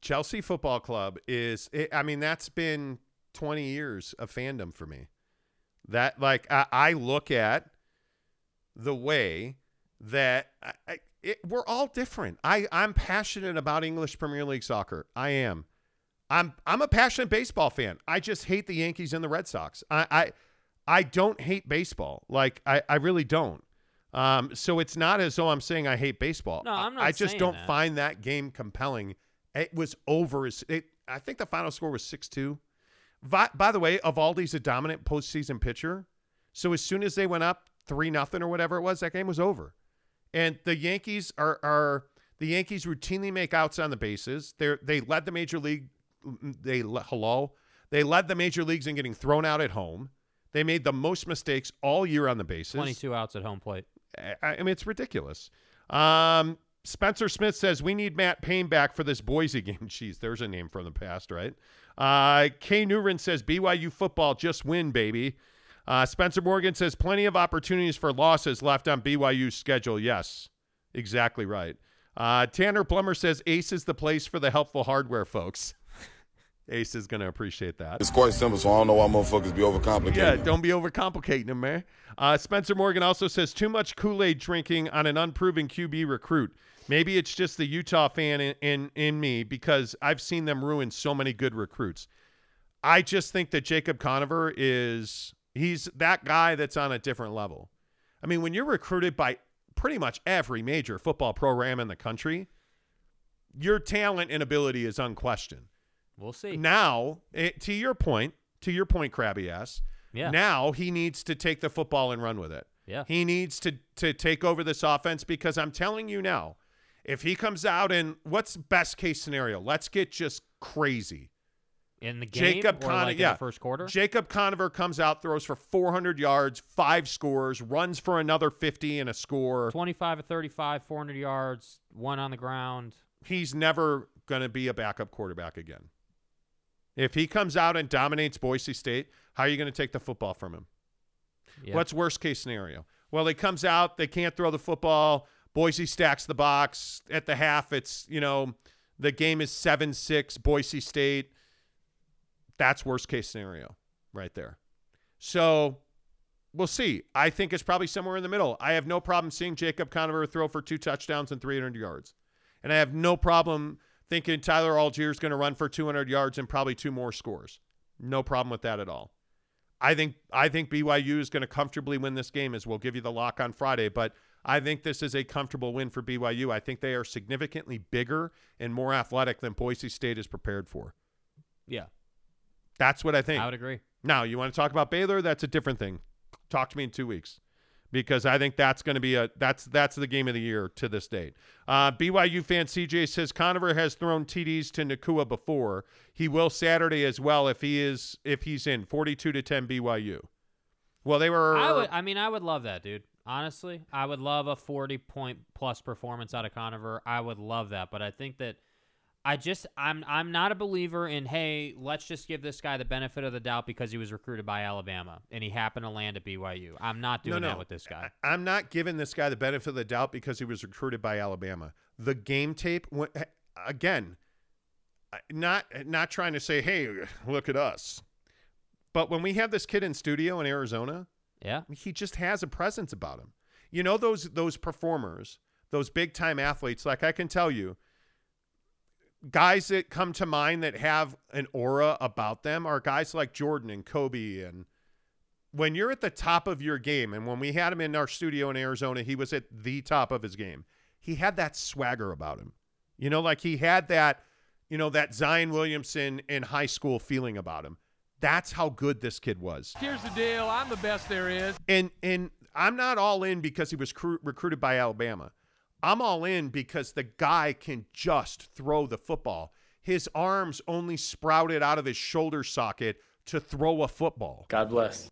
Chelsea Football Club is, I mean, that's been twenty years of fandom for me. That, like, I, I look at the way that I, I, it, we're all different. I, I'm passionate about English Premier League soccer. I am. I'm I'm a passionate baseball fan. I just hate the Yankees and the Red Sox. I I, I don't hate baseball. Like, I, I really don't. Um, so it's not as though I'm saying I hate baseball. No, I'm not I, I just don't that. find that game compelling. It was over. It, I think the final score was six two. By, by the way, Eovaldi's a dominant postseason pitcher. So as soon as they went up three nothing or whatever it was, that game was over. And the Yankees are are the Yankees routinely make outs on the bases. They they led the major league. They hello. They led the major leagues in getting thrown out at home. They made the most mistakes all year on the bases. twenty-two outs at home plate. I, I mean, it's ridiculous. Um. Spencer Smith says, we need Matt Payne back for this Boise game. Jeez, there's a name from the past, right? Uh, Kay Newren says, B Y U football, just win, baby. Uh, Spencer Morgan says, plenty of opportunities for losses left on B Y U's schedule. Yes, exactly right. Uh, Tanner Plummer says, Ace is the place for the helpful hardware, folks. Ace is going to appreciate that. It's quite simple, so I don't know why motherfuckers be overcomplicating. Yeah, don't be overcomplicating them, man. Uh, Spencer Morgan also says, too much Kool-Aid drinking on an unproven Q B recruit. Maybe it's just the Utah fan in, in, in me because I've seen them ruin so many good recruits. I just think that Jacob Conover is, he's that guy that's on a different level. I mean, when you're recruited by pretty much every major football program in the country, your talent and ability is unquestioned. We'll see. Now, it, to your point, to your point, Krabby ass, yeah. Now he needs to take the football and run with it. Yeah. He needs to to take over this offense because I'm telling you now, if he comes out and what's best case scenario? Let's get just crazy. In the game Jacob or Con- like yeah. in the first quarter? Jacob Conover comes out, throws for four hundred yards, five scores, runs for another fifty and a score. twenty-five or thirty-five, four hundred yards, one on the ground. He's never going to be a backup quarterback again. If he comes out and dominates Boise State, how are you going to take the football from him? Yep. What's worst case scenario? Well, he comes out, they can't throw the football, Boise stacks the box. At the half, it's, you know, the game is seven six, Boise State. That's worst-case scenario right there. So we'll see. I think it's probably somewhere in the middle. I have no problem seeing Jacob Conover throw for two touchdowns and three hundred yards. And I have no problem thinking Tyler Allgeier is going to run for two hundred yards and probably two more scores. No problem with that at all. I think I think B Y U is going to comfortably win this game, as we'll give you the lock on Friday, but I think this is a comfortable win for B Y U. I think they are significantly bigger and more athletic than Boise State is prepared for. Yeah. That's what I think. I would agree. Now, you want to talk about Baylor? That's a different thing. Talk to me in two weeks because I think that's going to be a that's that's the game of the year to this date. Uh, B Y U fan C J says Conover has thrown T Ds to Nakua before. He will Saturday as well if he is if he's in forty-two to ten B Y U. Well, they were. I would. I mean, I would love that, dude. Honestly, I would love a forty-point-plus performance out of Conover. I would love that, but I think that I just I'm I'm not a believer in, hey, let's just give this guy the benefit of the doubt because he was recruited by Alabama and he happened to land at B Y U. I'm not doing no, no. that with this guy. I'm not giving this guy the benefit of the doubt because he was recruited by Alabama. The game tape, again, not not trying to say, hey, look at us, but when we have this kid in studio in Arizona. Yeah, he just has a presence about him. You know, those those performers, those big time athletes, like I can tell you, guys that come to mind that have an aura about them are guys like Jordan and Kobe. And when you're at the top of your game, and when we had him in our studio in Arizona, he was at the top of his game. He had that swagger about him. You know, like he had that, you know, that Zion Williamson in high school feeling about him. That's how good this kid was. Here's the deal. I'm the best there is. And and I'm not all in because he was cru- recruited by Alabama. I'm all in because the guy can just throw the football. His arms only sprouted out of his shoulder socket to throw a football. God bless.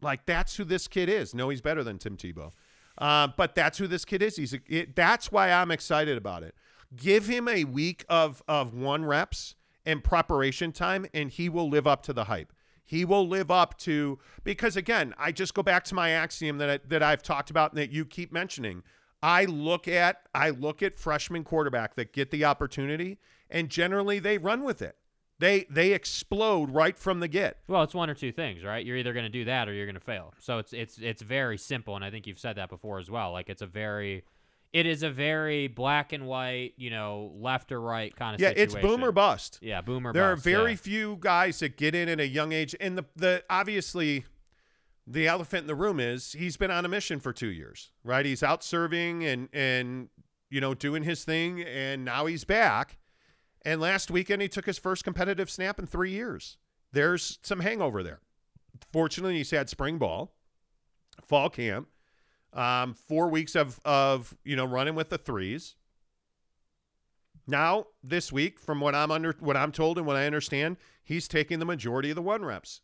Like, that's who this kid is. No, he's better than Tim Tebow. Uh, but that's who this kid is. He's a, it, that's why I'm excited about it. Give him a week of of one reps and preparation time, and he will live up to the hype. He will live up to, because again, I just go back to my axiom that I, that I've talked about and that you keep mentioning. I look at I look at freshman quarterback that get the opportunity, and generally they run with it. They they explode right from the get. Well, it's one or two things, right? You're either going to do that or you're going to fail. So it's it's it's very simple, and I think you've said that before as well. Like it's a very It is a very black and white, you know, left or right kind of yeah, situation. Yeah, it's boom or bust. Yeah, boom or bust. There are very yeah. few guys that get in at a young age. And the, the obviously, the elephant in the room is he's been on a mission for two years, right? He's out serving and, and you know, doing his thing, and now he's back. And last weekend he took his first competitive snap in three years. There's some hangover there. Fortunately, he's had spring ball, fall camp, Um, four weeks of, of, you know, running with the threes. Now this week, from what I'm under, what I'm told and what I understand, he's taking the majority of the one reps.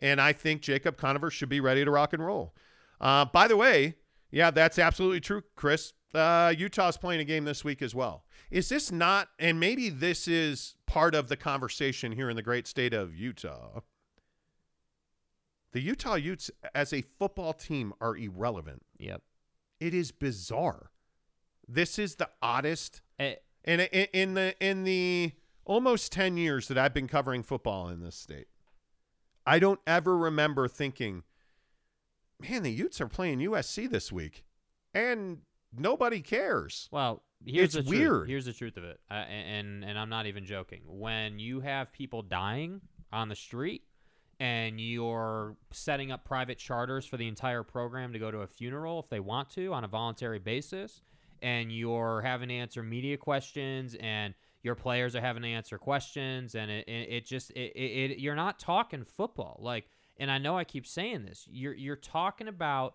And I think Jacob Conover should be ready to rock and roll. Uh, by the way, yeah, that's absolutely true, Chris. Uh, Utah's playing a game this week as well. Is this not, and maybe this is part of the conversation here in the great state of Utah. The Utah Utes as a football team are irrelevant. Yep. It is bizarre. This is the oddest. And in, in the in the almost ten years that I've been covering football in this state, I don't ever remember thinking, man, the Utes are playing U S C this week. And nobody cares. Well, here's it's the weird. Truth. Here's the truth of it, uh, and, and and I'm not even joking. When you have people dying on the street, and you're setting up private charters for the entire program to go to a funeral if they want to on a voluntary basis, and you're having to answer media questions, and your players are having to answer questions, and it it, it just it, it, it you're not talking football, like. And I know I keep saying this. You're you're talking about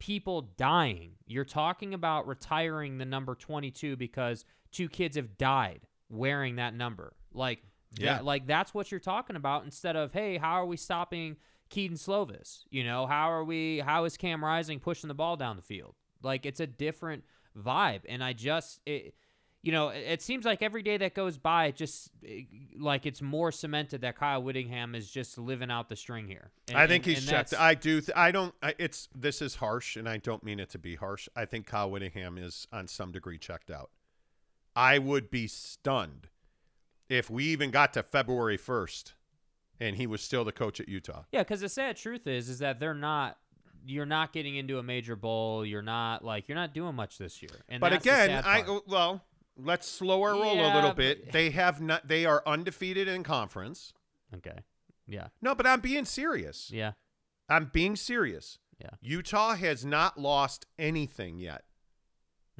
people dying. You're talking about retiring the number twenty-two because two kids have died wearing that number. Like, yeah. that, like that's what you're talking about, instead of, hey, how are we stopping Keaton Slovis? You know, how are we, how is Cam Rising pushing the ball down the field? Like, it's a different vibe. And I just, it, you know, it, it seems like every day that goes by, it just it, like it's more cemented that Kyle Whittingham is just living out the string here. And, I think and, he's and checked. I do. Th- I don't. I, it's this is harsh, and I don't mean it to be harsh. I think Kyle Whittingham is on some degree checked out. I would be stunned if we even got to February first and he was still the coach at Utah. Yeah, because the sad truth is, is that they're not. You're not getting into a major bowl. You're not like you're not doing much this year. And but that's again, the sad part. I well. Let's slow our roll yeah, a little bit. They have not. They are undefeated in conference. Okay. Yeah. No, but I'm being serious. Yeah. I'm being serious. Yeah. Utah has not lost anything yet.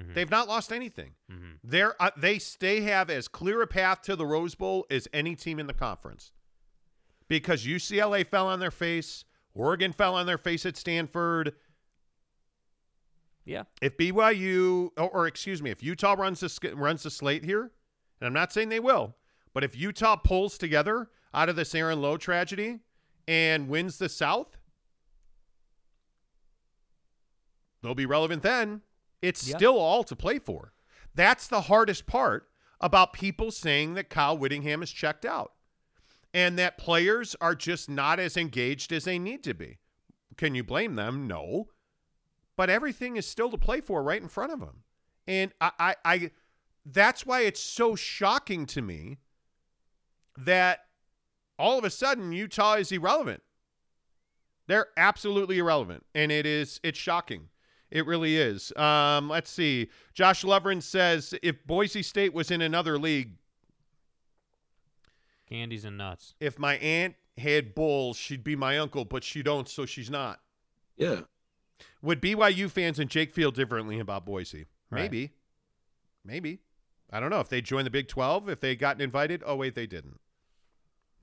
Mm-hmm. They've not lost anything. Mm-hmm. They're uh, they stay have as clear a path to the Rose Bowl as any team in the conference, because U C L A fell on their face, Oregon fell on their face at Stanford. Yeah. If B Y U or, or excuse me, if Utah runs the runs the slate here, and I'm not saying they will, but if Utah pulls together out of this Aaron Lowe tragedy and wins the South, they'll be relevant then. It's yeah. still all to play for. That's the hardest part about people saying that Kyle Whittingham is checked out and that players are just not as engaged as they need to be. Can you blame them? No. But everything is still to play for right in front of them. And I, I, I, that's why it's so shocking to me that all of a sudden Utah is irrelevant. They're absolutely irrelevant. And it is, it's shocking. It really is. Um, let's see. Josh Lovren says, if Boise State was in another league. Candies and nuts. If my aunt had bulls, she'd be my uncle, but she don't, so she's not. Yeah. Would B Y U fans and Jake feel differently about Boise? Maybe. Right. Maybe. I don't know. If they joined the Big twelve, if they gotten invited. Oh, wait, they didn't.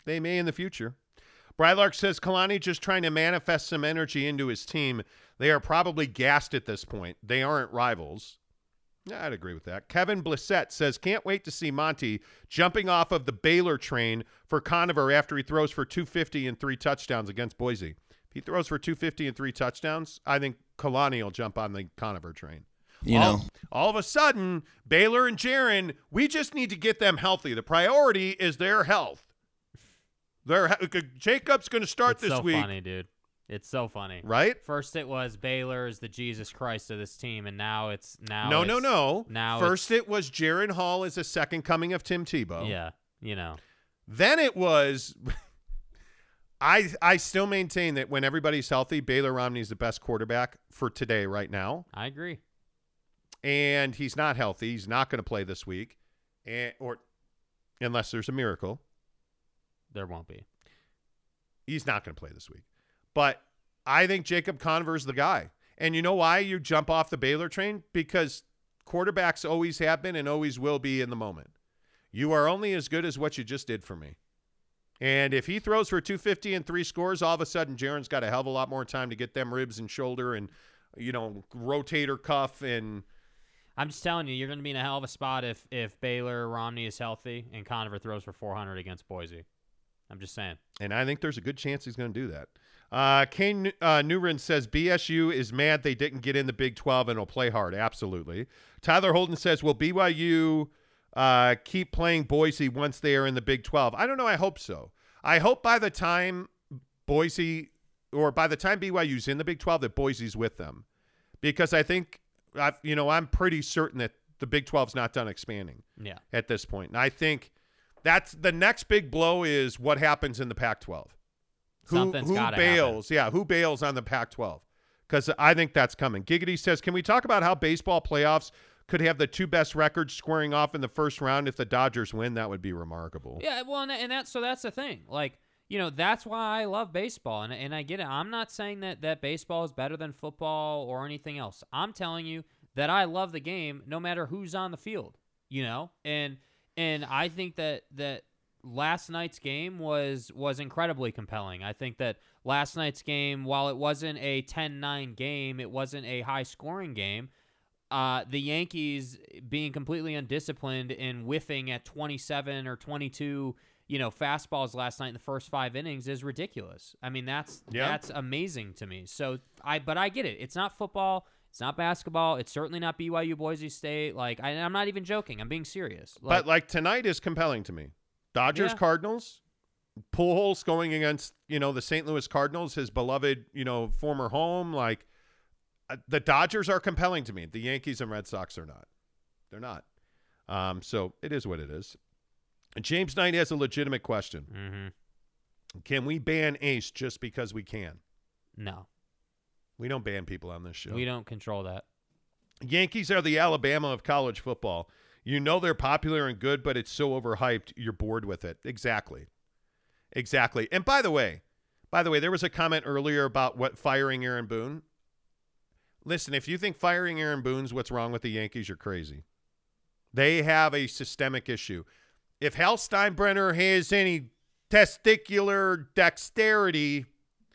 They may in the future. Brylark says, Kalani just trying to manifest some energy into his team. They are probably gassed at this point. They aren't rivals. I'd agree with that. Kevin Blissett says, can't wait to see Monty jumping off of the Baylor train for Conover after he throws for two fifty and three touchdowns against Boise. He throws for two fifty and three touchdowns. I think Kalani will jump on the Conover train. You all, know, all of a sudden, Baylor and Jaren, we just need to get them healthy. The priority is their health. Their Jacob's going to start it's this so week. It's so funny, dude. It's so funny, right? First, it was Baylor is the Jesus Christ of this team, and now it's now. No, it's, no, no. Now, first it was Jaren Hall is a second coming of Tim Tebow. Yeah, you know. Then it was. I I still maintain that when everybody's healthy, Baylor Romney is the best quarterback for today right now. I agree. And he's not healthy. He's not going to play this week, and, or unless there's a miracle. There won't be. He's not going to play this week. But I think Jacob Conover is the guy. And you know why you jump off the Baylor train? Because quarterbacks always have been and always will be in the moment. You are only as good as what you just did for me. And if he throws for two fifty and three scores, all of a sudden Jaren's got a hell of a lot more time to get them ribs and shoulder and, you know, rotator cuff. And I'm just telling you, you're going to be in a hell of a spot if if Baylor Romney is healthy and Conover throws for four hundred against Boise. I'm just saying. And I think there's a good chance he's going to do that. Uh, Kane uh, Newren says B S U is mad they didn't get in the Big twelve and will play hard. Absolutely. Tyler Holden says, will B Y U uh, keep playing Boise once they are in the Big twelve? I don't know. I hope so. I hope by the time Boise or by the time B Y U's in the Big twelve that Boise's with them. Because I think, I've, you know, I'm pretty certain that the Big twelve's not done expanding yeah. at this point. And I think that's the next big blow is what happens in the Pac twelve. Who, who bails? Happen. Yeah, who bails on the Pac twelve? Because I think that's coming. Giggity says, can we talk about how baseball playoffs could have the two best records squaring off in the first round? If the Dodgers win, that would be remarkable. Yeah, well, and, and that's so that's the thing. Like, you know, that's why I love baseball, and, and I get it. I'm not saying that, that baseball is better than football or anything else. I'm telling you that I love the game no matter who's on the field, you know? And and I think that that last night's game was was incredibly compelling. I think that last night's game, while it wasn't a ten nine game, it wasn't a high-scoring game, uh, the Yankees being completely undisciplined and whiffing at twenty-seven or twenty-two, you know, fastballs last night in the first five innings is ridiculous. I mean, that's yep. that's amazing to me. So I, but I get it. It's not football. It's not basketball. It's certainly not B Y U Boise State. Like, I, I'm not even joking. I'm being serious. Like, but, like, tonight is compelling to me. Dodgers, yeah. Cardinals, Pujols going against, you know, the Saint Louis Cardinals, his beloved, you know, former home. Like, uh, the Dodgers are compelling to me. The Yankees and Red Sox are not. They're not. Um, so it is what it is. And James Knight has a legitimate question. Mm-hmm. Can we ban Ace just because we can? No. We don't ban people on this show. We don't control that. Yankees are the Alabama of college football. You know they're popular and good, but it's so overhyped, you're bored with it. Exactly. Exactly. And by the way, by the way, there was a comment earlier about what firing Aaron Boone. Listen, if you think firing Aaron Boone's what's wrong with the Yankees, you're crazy. They have a systemic issue. If Hal Steinbrenner has any testicular dexterity,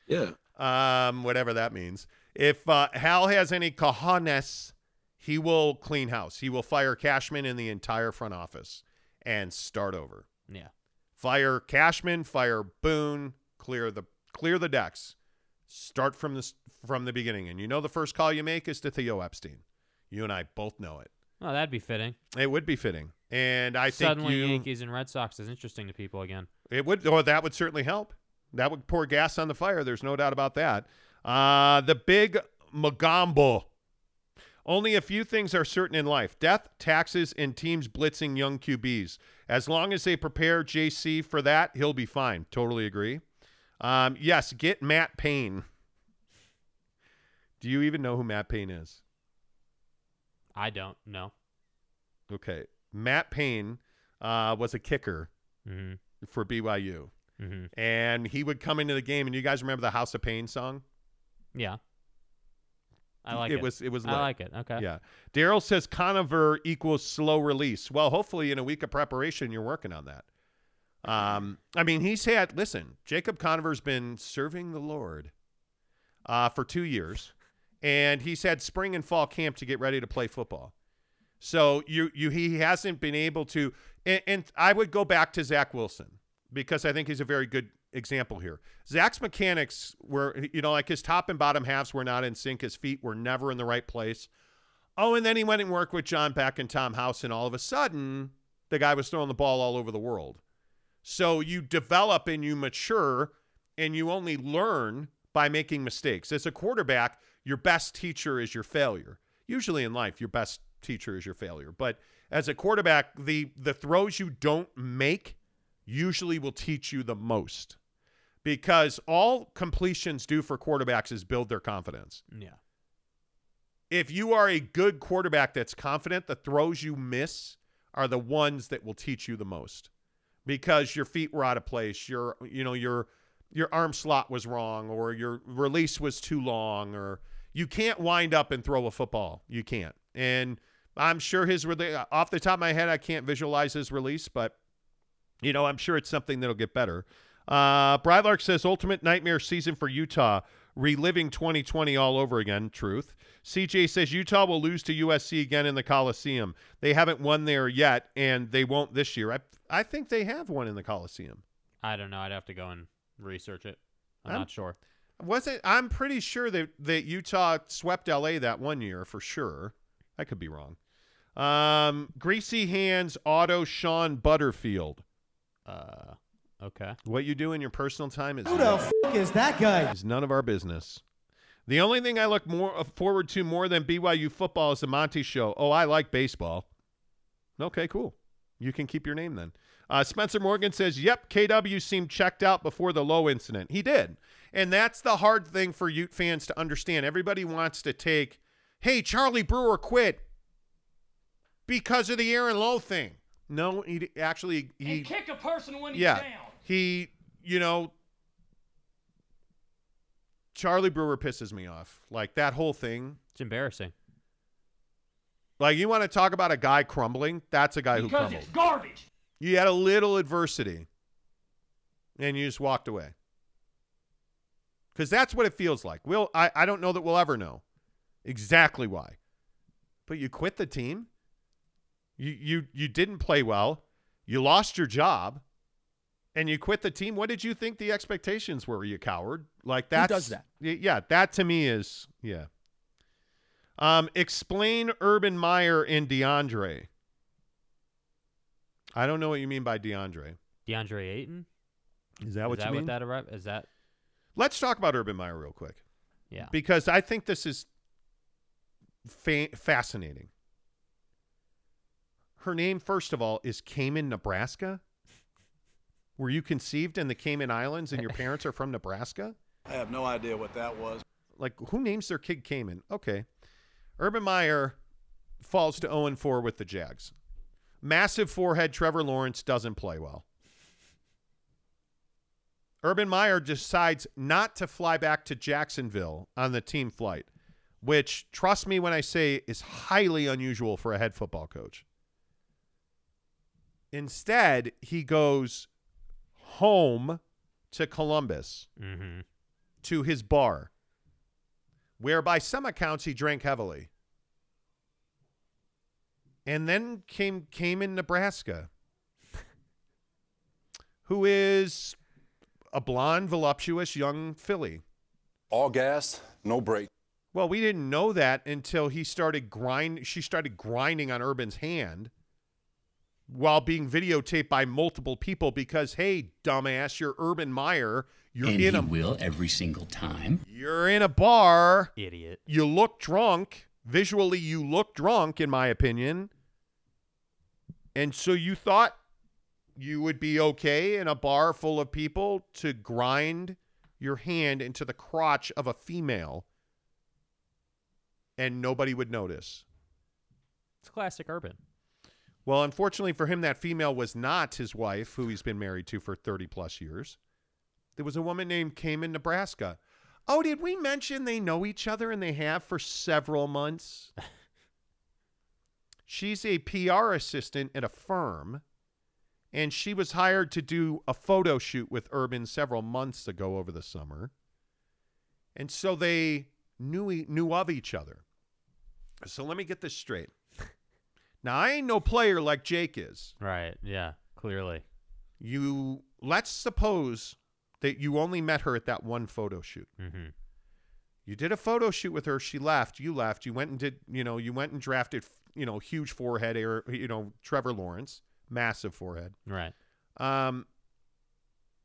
yeah. Um, whatever that means. If uh, Hal has any cojones, he will clean house. He will fire Cashman in the entire front office and start over. Yeah. Fire Cashman, fire Boone, clear the clear the decks. Start from the from the beginning. And you know the first call you make is to Theo Epstein. You and I both know it. Oh, that'd be fitting. It would be fitting. And I Suddenly think you, Yankees and Red Sox is interesting to people again. It would, or that would certainly help. That would pour gas on the fire. There's no doubt about that. Uh, the big Magombo. Only a few things are certain in life. Death, taxes, and teams blitzing young Q Bs. As long as they prepare J C for that, he'll be fine. Totally agree. Um, yes, get Matt Payne. Do you even know who Matt Payne is? I don't know. Okay. Matt Payne uh, was a kicker mm-hmm. for B Y U. Mm-hmm. And he would come into the game, and you guys remember the House of Pain song? Yeah, I like it. It was it was. Lit. I like it. Okay. Yeah. Daryl says Conover equals slow release. Well, hopefully in a week of preparation, you're working on that. Um, I mean, he's had. Listen, Jacob Conover's been serving the Lord, uh, for two years, and he's had spring and fall camp to get ready to play football. So you you he hasn't been able to. And, and I would go back to Zach Wilson, because I think he's a very good example here. Zach's mechanics were, you know, like his top and bottom halves were not in sync. His feet were never in the right place. Oh, and then he went and worked with John Beck and Tom House, and all of a sudden, the guy was throwing the ball all over the world. So you develop and you mature, and you only learn by making mistakes. As a quarterback, your best teacher is your failure. Usually in life, your best teacher is your failure. But as a quarterback, the the throws you don't make usually will teach you the most, because all completions do for quarterbacks is build their confidence. Yeah. If you are a good quarterback that's confident, the throws you miss are the ones that will teach you the most, because your feet were out of place. Your, you know, your, your arm slot was wrong, or your release was too long, or you can't wind up and throw a football. You can't. And I'm sure his release, off the top of my head, I can't visualize his release, but you know, I'm sure it's something that'll get better. Uh, Brylark says, ultimate nightmare season for Utah, reliving twenty twenty all over again. Truth. C J says, Utah will lose to U S C again in the Coliseum. They haven't won there yet, and they won't this year. I I think they have won in the Coliseum. I don't know. I'd have to go and Research it. I'm, I'm not sure. Wasn't I'm pretty sure that, that Utah swept L A that one year for sure. I could be wrong. Um, Greasy Hands Auto Sean Butterfield. Uh, okay. What you do in your personal time is who the f- is that guy? Is none of our business. The only thing I look more forward to more than B Y U football is the Monty Show. Oh, I like baseball. Okay, cool. You can keep your name then. Uh, Spencer Morgan says, yep, K W seemed checked out before the Low incident. He did. And that's the hard thing for Ute fans to understand. Everybody wants to take, hey, Charlie Brewer quit because of the Aaron Low thing. No, he actually... He and kick a person when he's yeah, down. He, you know, Charlie Brewer pisses me off. Like, that whole thing. It's embarrassing. Like, you want to talk about a guy crumbling? That's a guy because who crumbled. Because it's garbage. You had a little adversity, and you just walked away. Because that's what it feels like. We'll, I, I don't know that we'll ever know exactly why. But you quit the team. You, you, you didn't play well. You lost your job, and you quit the team. What did you think the expectations were, you coward? Like that's, who does that? Yeah, that to me is, yeah. Um, explain Urban Meyer and DeAndre. I don't know what you mean by DeAndre. DeAndre Ayton? Is that what is you that mean? What that arrived? Is that? Let's talk about Urban Meyer real quick. Yeah. Because I think this is fa- fascinating. Her name, first of all, is Cayman, Nebraska. Were you conceived in the Cayman Islands and your parents are from Nebraska? I have no idea what that was. Like, who names their kid Cayman? Okay. Urban Meyer falls to oh and four with the Jags. Massive forehead, Trevor Lawrence doesn't play well. Urban Meyer decides not to fly back to Jacksonville on the team flight, which, trust me when I say, is highly unusual for a head football coach. Instead, he goes home to Columbus, mm-hmm. to his bar, where by some accounts he drank heavily. And then came Cayman, Nebraska, who is a blonde, voluptuous young filly. All gas, no brake. Well, we didn't know that until he started grind. She started grinding on Urban's hand while being videotaped by multiple people because, hey, dumbass, you're Urban Meyer. You're and in he a will every single time. You're in a bar, idiot. You look drunk. Visually, you look drunk, in my opinion. And so you thought you would be okay in a bar full of people to grind your hand into the crotch of a female and nobody would notice. It's classic Urban. Well, unfortunately for him, that female was not his wife, who he's been married to for thirty plus years. There was a woman named Cayman, Nebraska. Oh, did we mention they know each other and they have for several months? She's a P R assistant at a firm, and she was hired to do a photo shoot with Urban several months ago over the summer. And so they knew e- knew of each other. So let me get this straight. Now, I ain't no player like Jake is. Right, yeah, clearly. You, let's suppose that you only met her at that one photo shoot. Mm-hmm. You did a photo shoot with her. She left. You left. You went and did, you know, you went and drafted, you know, huge forehead, air, you know, Trevor Lawrence, massive forehead. Right. Um,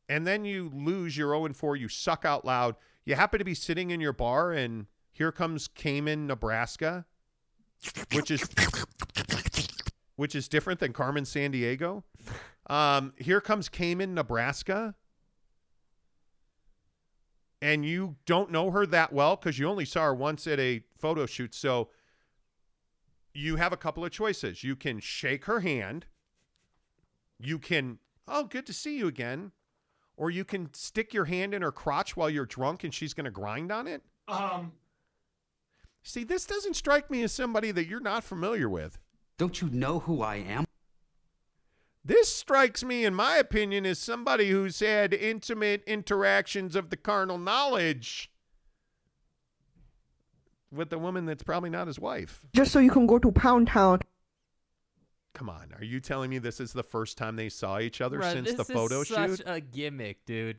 and then you lose your oh and four. You suck out loud. You happen to be sitting in your bar, and here comes Cayman, Nebraska, which is which is different than Carmen Sandiego. Um, here comes Cayman, Nebraska. And you don't know her that well because you only saw her once at a photo shoot. So you have a couple of choices. You can shake her hand. You can, oh, good to see you again. Or you can stick your hand in her crotch while you're drunk and she's going to grind on it. Um. See, this doesn't strike me as somebody that you're not familiar with. Don't you know who I am? This strikes me, in my opinion, as somebody who's had intimate interactions of the carnal knowledge with a woman that's probably not his wife. Just so you can go to Pound Town. Come on. Are you telling me this is the first time they saw each other right, since the photo shoot? This is such a gimmick, dude.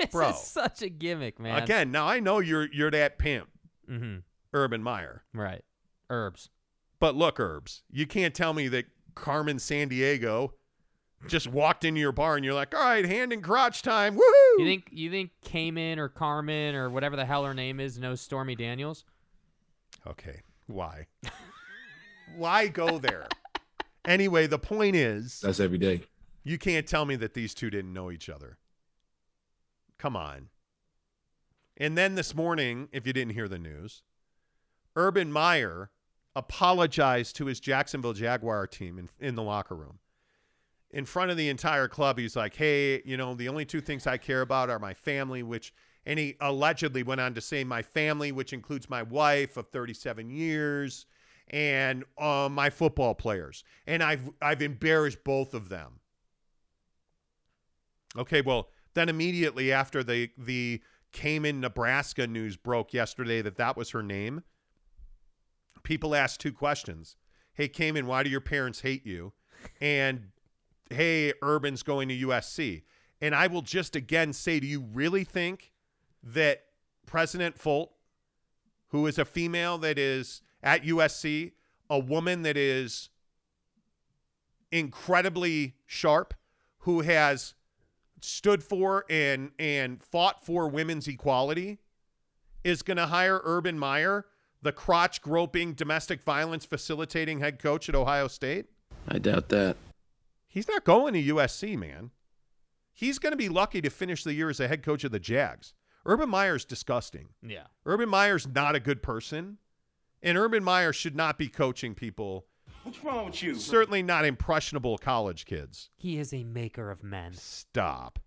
This Bro. is such a gimmick, man. Again, now I know you're you're that pimp, mm-hmm. Urban Meyer. Right. Herbs. But look, Herbs, you can't tell me that Carmen Sandiego just walked into your bar and you're like, all right, hand and crotch time. Woohoo! You think you think Cayman or Carmen or whatever the hell her name is knows Stormy Daniels? Okay. Why? Why go there? Anyway, the point is, that's every day. You can't tell me that these two didn't know each other. Come on. And then this morning, if you didn't hear the news, Urban Meyer apologized to his Jacksonville Jaguar team in, in the locker room. In front of the entire club, he's like, hey, you know, the only two things I care about are my family, which, and he allegedly went on to say, my family, which includes my wife of thirty-seven years, and uh, my football players. And I've I've embarrassed both of them. Okay, well, then immediately after the, the Cayman, Nebraska news broke yesterday that that was her name, people asked two questions. Hey, Cayman, why do your parents hate you? And, hey, Urban's going to U S C. And I will just again say, do you really think that President Folt, who is a female that is at U S C, a woman that is incredibly sharp, who has stood for and and fought for women's equality, is going to hire Urban Meyer, the crotch-groping, domestic violence facilitating head coach at Ohio State? I doubt that. He's not going to U S C, man. He's going to be lucky to finish the year as a head coach of the Jags. Urban Meyer's disgusting. Yeah. Urban Meyer's not a good person. And Urban Meyer should not be coaching people. What's wrong with you? Certainly not impressionable college kids. He is a maker of men. Stop.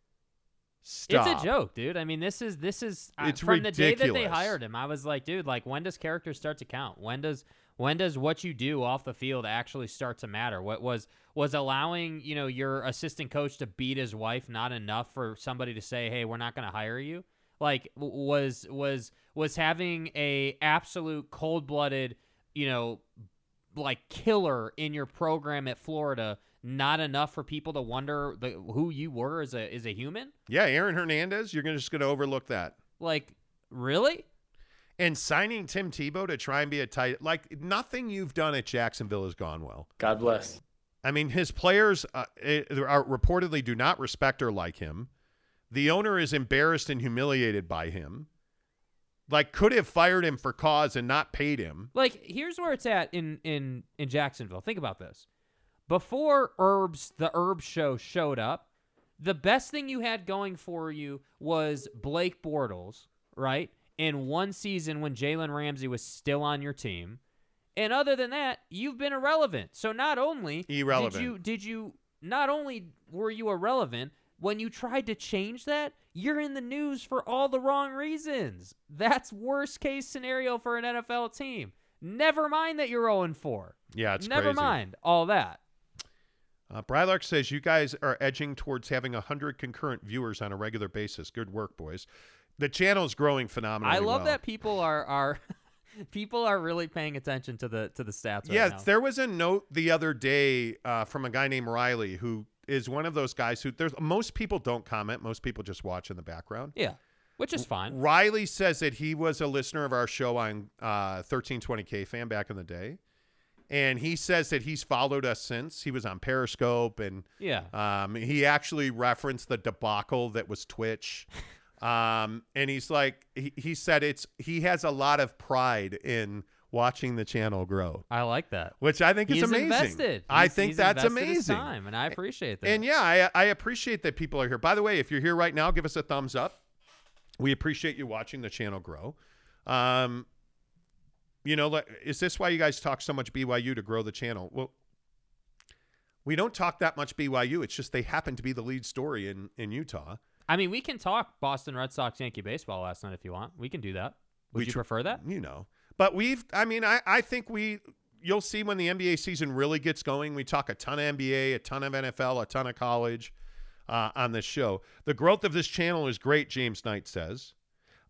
Stop. It's a joke, dude. I mean, this is this is uh, it's from ridiculous. The day that they hired him, I was like, dude, like, when does character start to count? When does when does what you do off the field actually start to matter? What was was allowing, you know, your assistant coach to beat his wife not enough for somebody to say, "Hey, we're not going to hire you"? Like, was was was having a absolute cold-blooded, you know, like, killer in your program at Florida not enough for people to wonder the, who you were as a as a human? Yeah, Aaron Hernandez, you're gonna, just going to overlook that. Like, really? And signing Tim Tebow to try and be a tight – like, nothing you've done at Jacksonville has gone well. God bless. I mean, his players uh, are reportedly do not respect or like him. The owner is embarrassed and humiliated by him. Like, could have fired him for cause and not paid him. Like, here's where it's at in in, in Jacksonville. Think about this. Before Herbs, the Herb Show showed up, the best thing you had going for you was Blake Bortles, right? In one season when Jalen Ramsey was still on your team. And other than that, you've been irrelevant. So not only irrelevant. did you did you not only were you irrelevant, when you tried to change that, you're in the news for all the wrong reasons. That's worst case scenario for an N F L team. Never mind that you're oh and four. Yeah, it's Never crazy. Never mind all that. Uh, Brylark says, you guys are edging towards having one hundred concurrent viewers on a regular basis. Good work, boys. The channel's growing phenomenally I love well. that people are... are People are really paying attention to the to the stats right yeah, now. Yeah, there was a note the other day uh, from a guy named Riley who... is one of those guys who there's most people don't comment. Most people just watch in the background. Yeah, which is fine. Riley says that he was a listener of our show on uh, thirteen twenty K Fan back in the day. And he says that he's followed us since. He was on Periscope. And yeah, um, he actually referenced the debacle that was Twitch. um, and he's like, he, he said it's he has a lot of pride in watching the channel grow. I like that. Which I think he's is amazing. Invested. I he's, think he's that's amazing. His time, and I appreciate that. And yeah, I, I appreciate that people are here. By the way, if you're here right now, give us a thumbs up. We appreciate you watching the channel grow. Um, you know, is this why you guys talk so much B Y U to grow the channel? Well, we don't talk that much B Y U. It's just they happen to be the lead story in, in Utah. I mean, we can talk Boston Red Sox Yankee baseball last night if you want. We can do that. Would we you tr- prefer that? You know. But we've, I mean, I, I think we, you'll see when the N B A season really gets going, we talk a ton of N B A, a ton of N F L, a ton of college uh, on this show. The growth of this channel is great, James Knight says.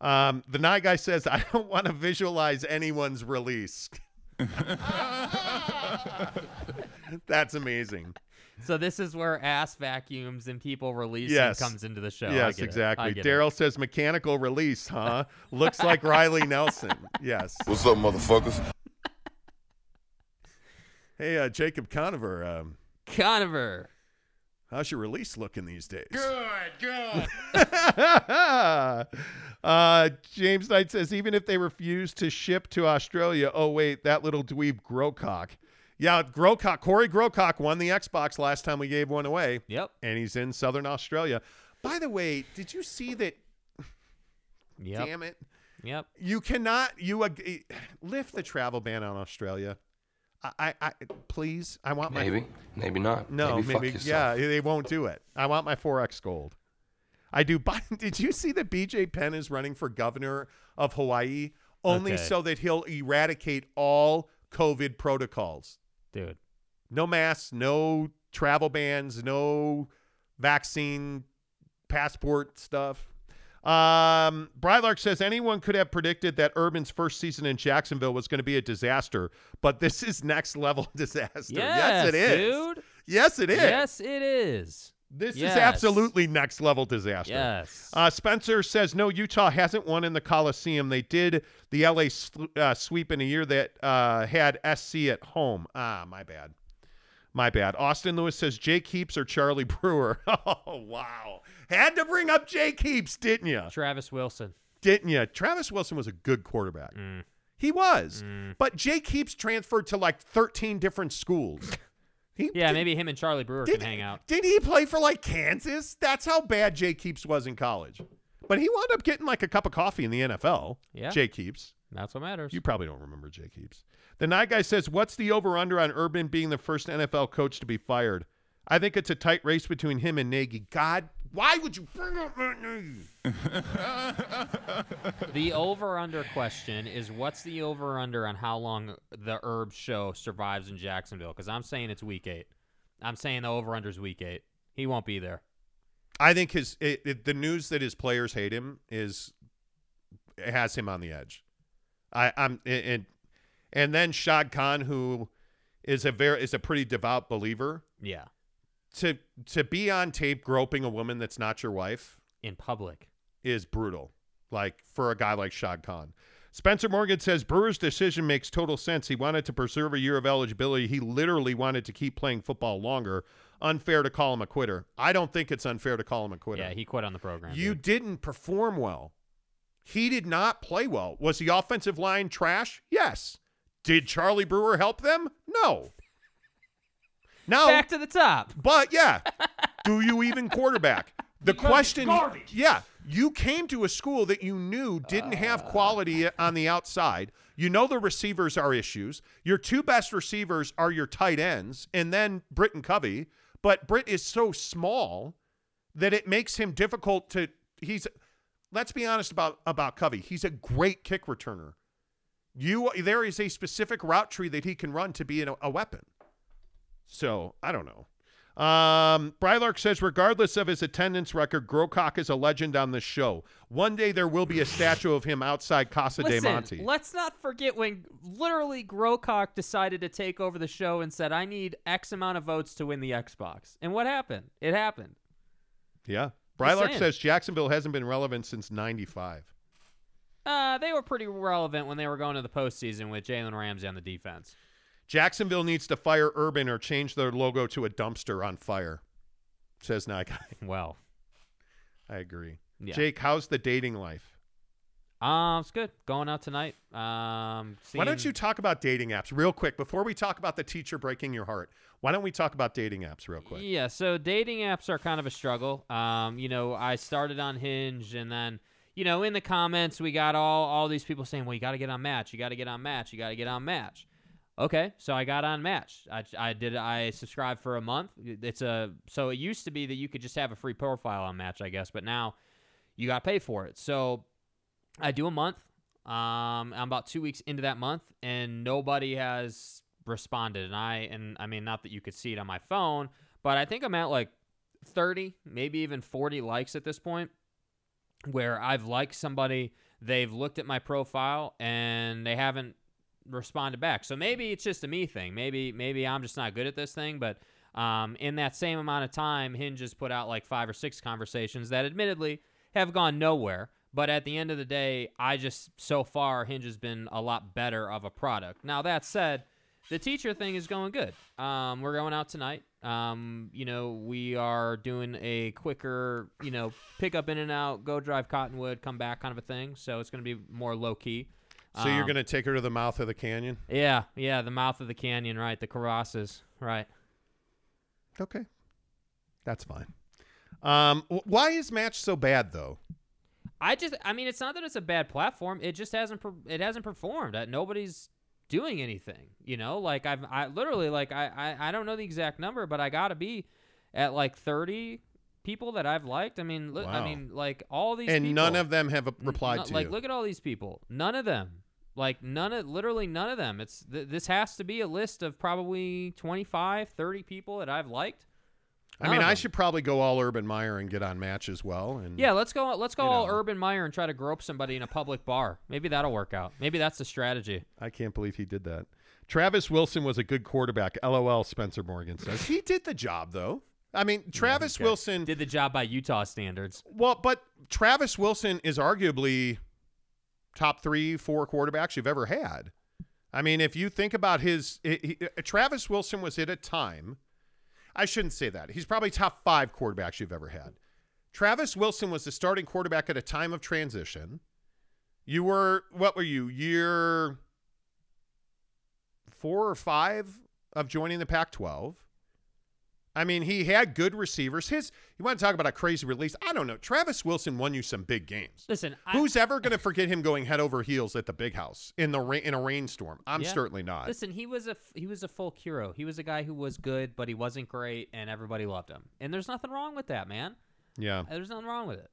Um, the Nye Guy says, I don't want to visualize anyone's release. That's amazing. So this is where ass vacuums and people release yes. comes into the show. Yes, exactly. Daryl says mechanical release, huh? Looks like Riley Nelson. Yes. What's up, motherfuckers? Hey, uh, Jacob Conover. Um, Conover. How's your release looking these days? Good, good. uh, James Knight says, even if they refuse to ship to Australia, oh, wait, that little dweeb Grocock. Yeah, Grocock, Corey Grocock won the Xbox last time we gave one away. Yep. And he's in Southern Australia. By the way, did you see that? Yep. Damn it. Yep. You cannot, you uh, lift the travel ban on Australia. I, I, please, I want maybe, my... Maybe, maybe not. No, maybe, maybe yeah, they won't do it. I want my four X gold. I do, but did you see that B J Penn is running for governor of Hawaii only okay. so that he'll eradicate all COVID protocols? Dude. No masks, no travel bans, no vaccine passport stuff. Um, Brylark says anyone could have predicted that Urban's first season in Jacksonville was going to be a disaster, but this is next level disaster. Yes, yes it is. Dude. Yes, it is. Yes, it is. This yes. is absolutely next level disaster. Yes. Uh, Spencer says, no, Utah hasn't won in the Coliseum. They did the L A sl- uh, sweep in a year that, uh, had S C at home. Ah, my bad. My bad. Austin Lewis says Jake Heaps or Charlie Brewer. Oh, wow. Had to bring up Jake Heaps, didn't you? Travis Wilson. Didn't you? Travis Wilson was a good quarterback. Mm. He was. Mm. But Jake Heaps transferred to like thirteen different schools. He yeah, did, maybe him and Charlie Brewer did, can hang out. Didn't he play for like Kansas? That's how bad Jake Heaps was in college. But he wound up getting like a cup of coffee in the N F L. Yeah. Jake Heaps. That's what matters. You probably don't remember Jake Heaps. The Night Guy says, what's the over-under on Urban being the first N F L coach to be fired? I think it's a tight race between him and Nagy. God, why would you bring up Matt Nagy? The over-under question is, what's the over-under on how long the Herb show survives in Jacksonville? Because I'm saying it's week eight. I'm saying the over-under is week eight. He won't be there. I think his it, it, the news that his players hate him is has him on the edge. I, I'm and and then Shad Khan, who is a very is a pretty devout believer. Yeah. To to be on tape groping a woman that's not your wife in public is brutal. Like for a guy like Shad Khan. Spencer Morgan says Brewer's decision makes total sense. He wanted to preserve a year of eligibility. He literally wanted to keep playing football longer. Unfair to call him a quitter. I don't think it's unfair to call him a quitter. Yeah, he quit on the program. You dude. didn't perform well. He did not play well. Was the offensive line trash? Yes. Did Charlie Brewer help them? No. Now, back to the top. But, yeah, do you even quarterback? The because question, yeah, you came to a school that you knew didn't uh, have quality on the outside. You know the receivers are issues. Your two best receivers are your tight ends and then Britton Covey. But Britt is so small that it makes him difficult to – he's – let's be honest about, about Covey. He's a great kick returner. You There is a specific route tree that he can run to be an, a weapon. So, I don't know. Um, Brylark says, regardless of his attendance record, Grocock is a legend on this show. One day there will be a statue of him outside Casa Listen, de Monte. Let's not forget when literally Grocock decided to take over the show and said, I need X amount of votes to win the Xbox. And what happened? It happened. Yeah. Brylark says Jacksonville hasn't been relevant since ninety-five. Uh, they were pretty relevant when they were going to the postseason with Jalen Ramsey on the defense. Jacksonville needs to fire Urban or change their logo to a dumpster on fire, says Nick. Well, I agree. Yeah. Jake, how's the dating life? Um, it's good. Going out tonight. Um, seeing... Why don't you talk about dating apps real quick before we talk about the teacher breaking your heart? Why don't we talk about dating apps real quick? Yeah, so dating apps are kind of a struggle. Um, you know, I started on Hinge, and then, you know, in the comments, we got all all these people saying, well, you got to get on Match. You got to get on Match. You got to get on Match. Okay, so I got on Match. I, I did. I subscribed for a month. It's a so it used to be that you could just have a free profile on Match, I guess, but now you got to pay for it. So I do a month. Um, I'm about two weeks into that month, and nobody has responded, and I and I mean, not that you could see it on my phone, but I think I'm at like thirty, maybe even forty likes at this point, where I've liked somebody, they've looked at my profile, and they haven't responded back. So maybe it's just a me thing. Maybe maybe I'm just not good at this thing, but Um, in that same amount of time, Hinge has put out like five or six conversations that admittedly have gone nowhere. But at the end of the day, I just, so far, Hinge has been a lot better of a product. Now, that said, the teacher thing is going good. Um, we're going out tonight. Um, you know, we are doing a quicker, you know, pick up in and out, go drive Cottonwood, come back kind of a thing. So it's going to be more low key. So um, you're going to take her to the mouth of the canyon? Yeah. Yeah. The mouth of the canyon. Right. The Carrasses. Right. Okay. That's fine. Um, why is Match so bad, though? I just, I mean, it's not that it's a bad platform. It just hasn't, it hasn't performed. Nobody's doing anything, you know, like I've, I literally like, I, I, I don't know the exact number, but I gotta be at like thirty people that I've liked. I mean, look, wow. I mean, like all these and people, none of them have replied n- to like, you. Look at all these people. None of them, like none of, literally none of them. It's, th- this has to be a list of probably twenty-five, thirty people that I've liked. I mean, I, I should probably go all Urban Meyer and get on Match as well. And yeah, let's go. Let's go all know. Urban Meyer and try to grope somebody in a public bar. Maybe that'll work out. Maybe that's the strategy. I can't believe he did that. Travis Wilson was a good quarterback. L O L. Spencer Morgan says he did the job though. I mean, Travis yeah, Wilson did the job by Utah standards. Well, but Travis Wilson is arguably top three, four quarterbacks you've ever had. I mean, if you think about his, it, he, Travis Wilson was at a time. I shouldn't say that. He's probably top five quarterbacks you've ever had. Travis Wilson was the starting quarterback at a time of transition. You were, what were you, year four or five of joining the Pac twelve? I mean, he had good receivers. His, you want to talk about a crazy release? I don't know. Travis Wilson won you some big games. Listen, I, who's ever going to forget him going head over heels at the Big House in the ra- in a rainstorm? I'm yeah. certainly not. Listen, he was a he was a full hero. He was a guy who was good, but he wasn't great, and everybody loved him. And there's nothing wrong with that, man. Yeah, there's nothing wrong with it.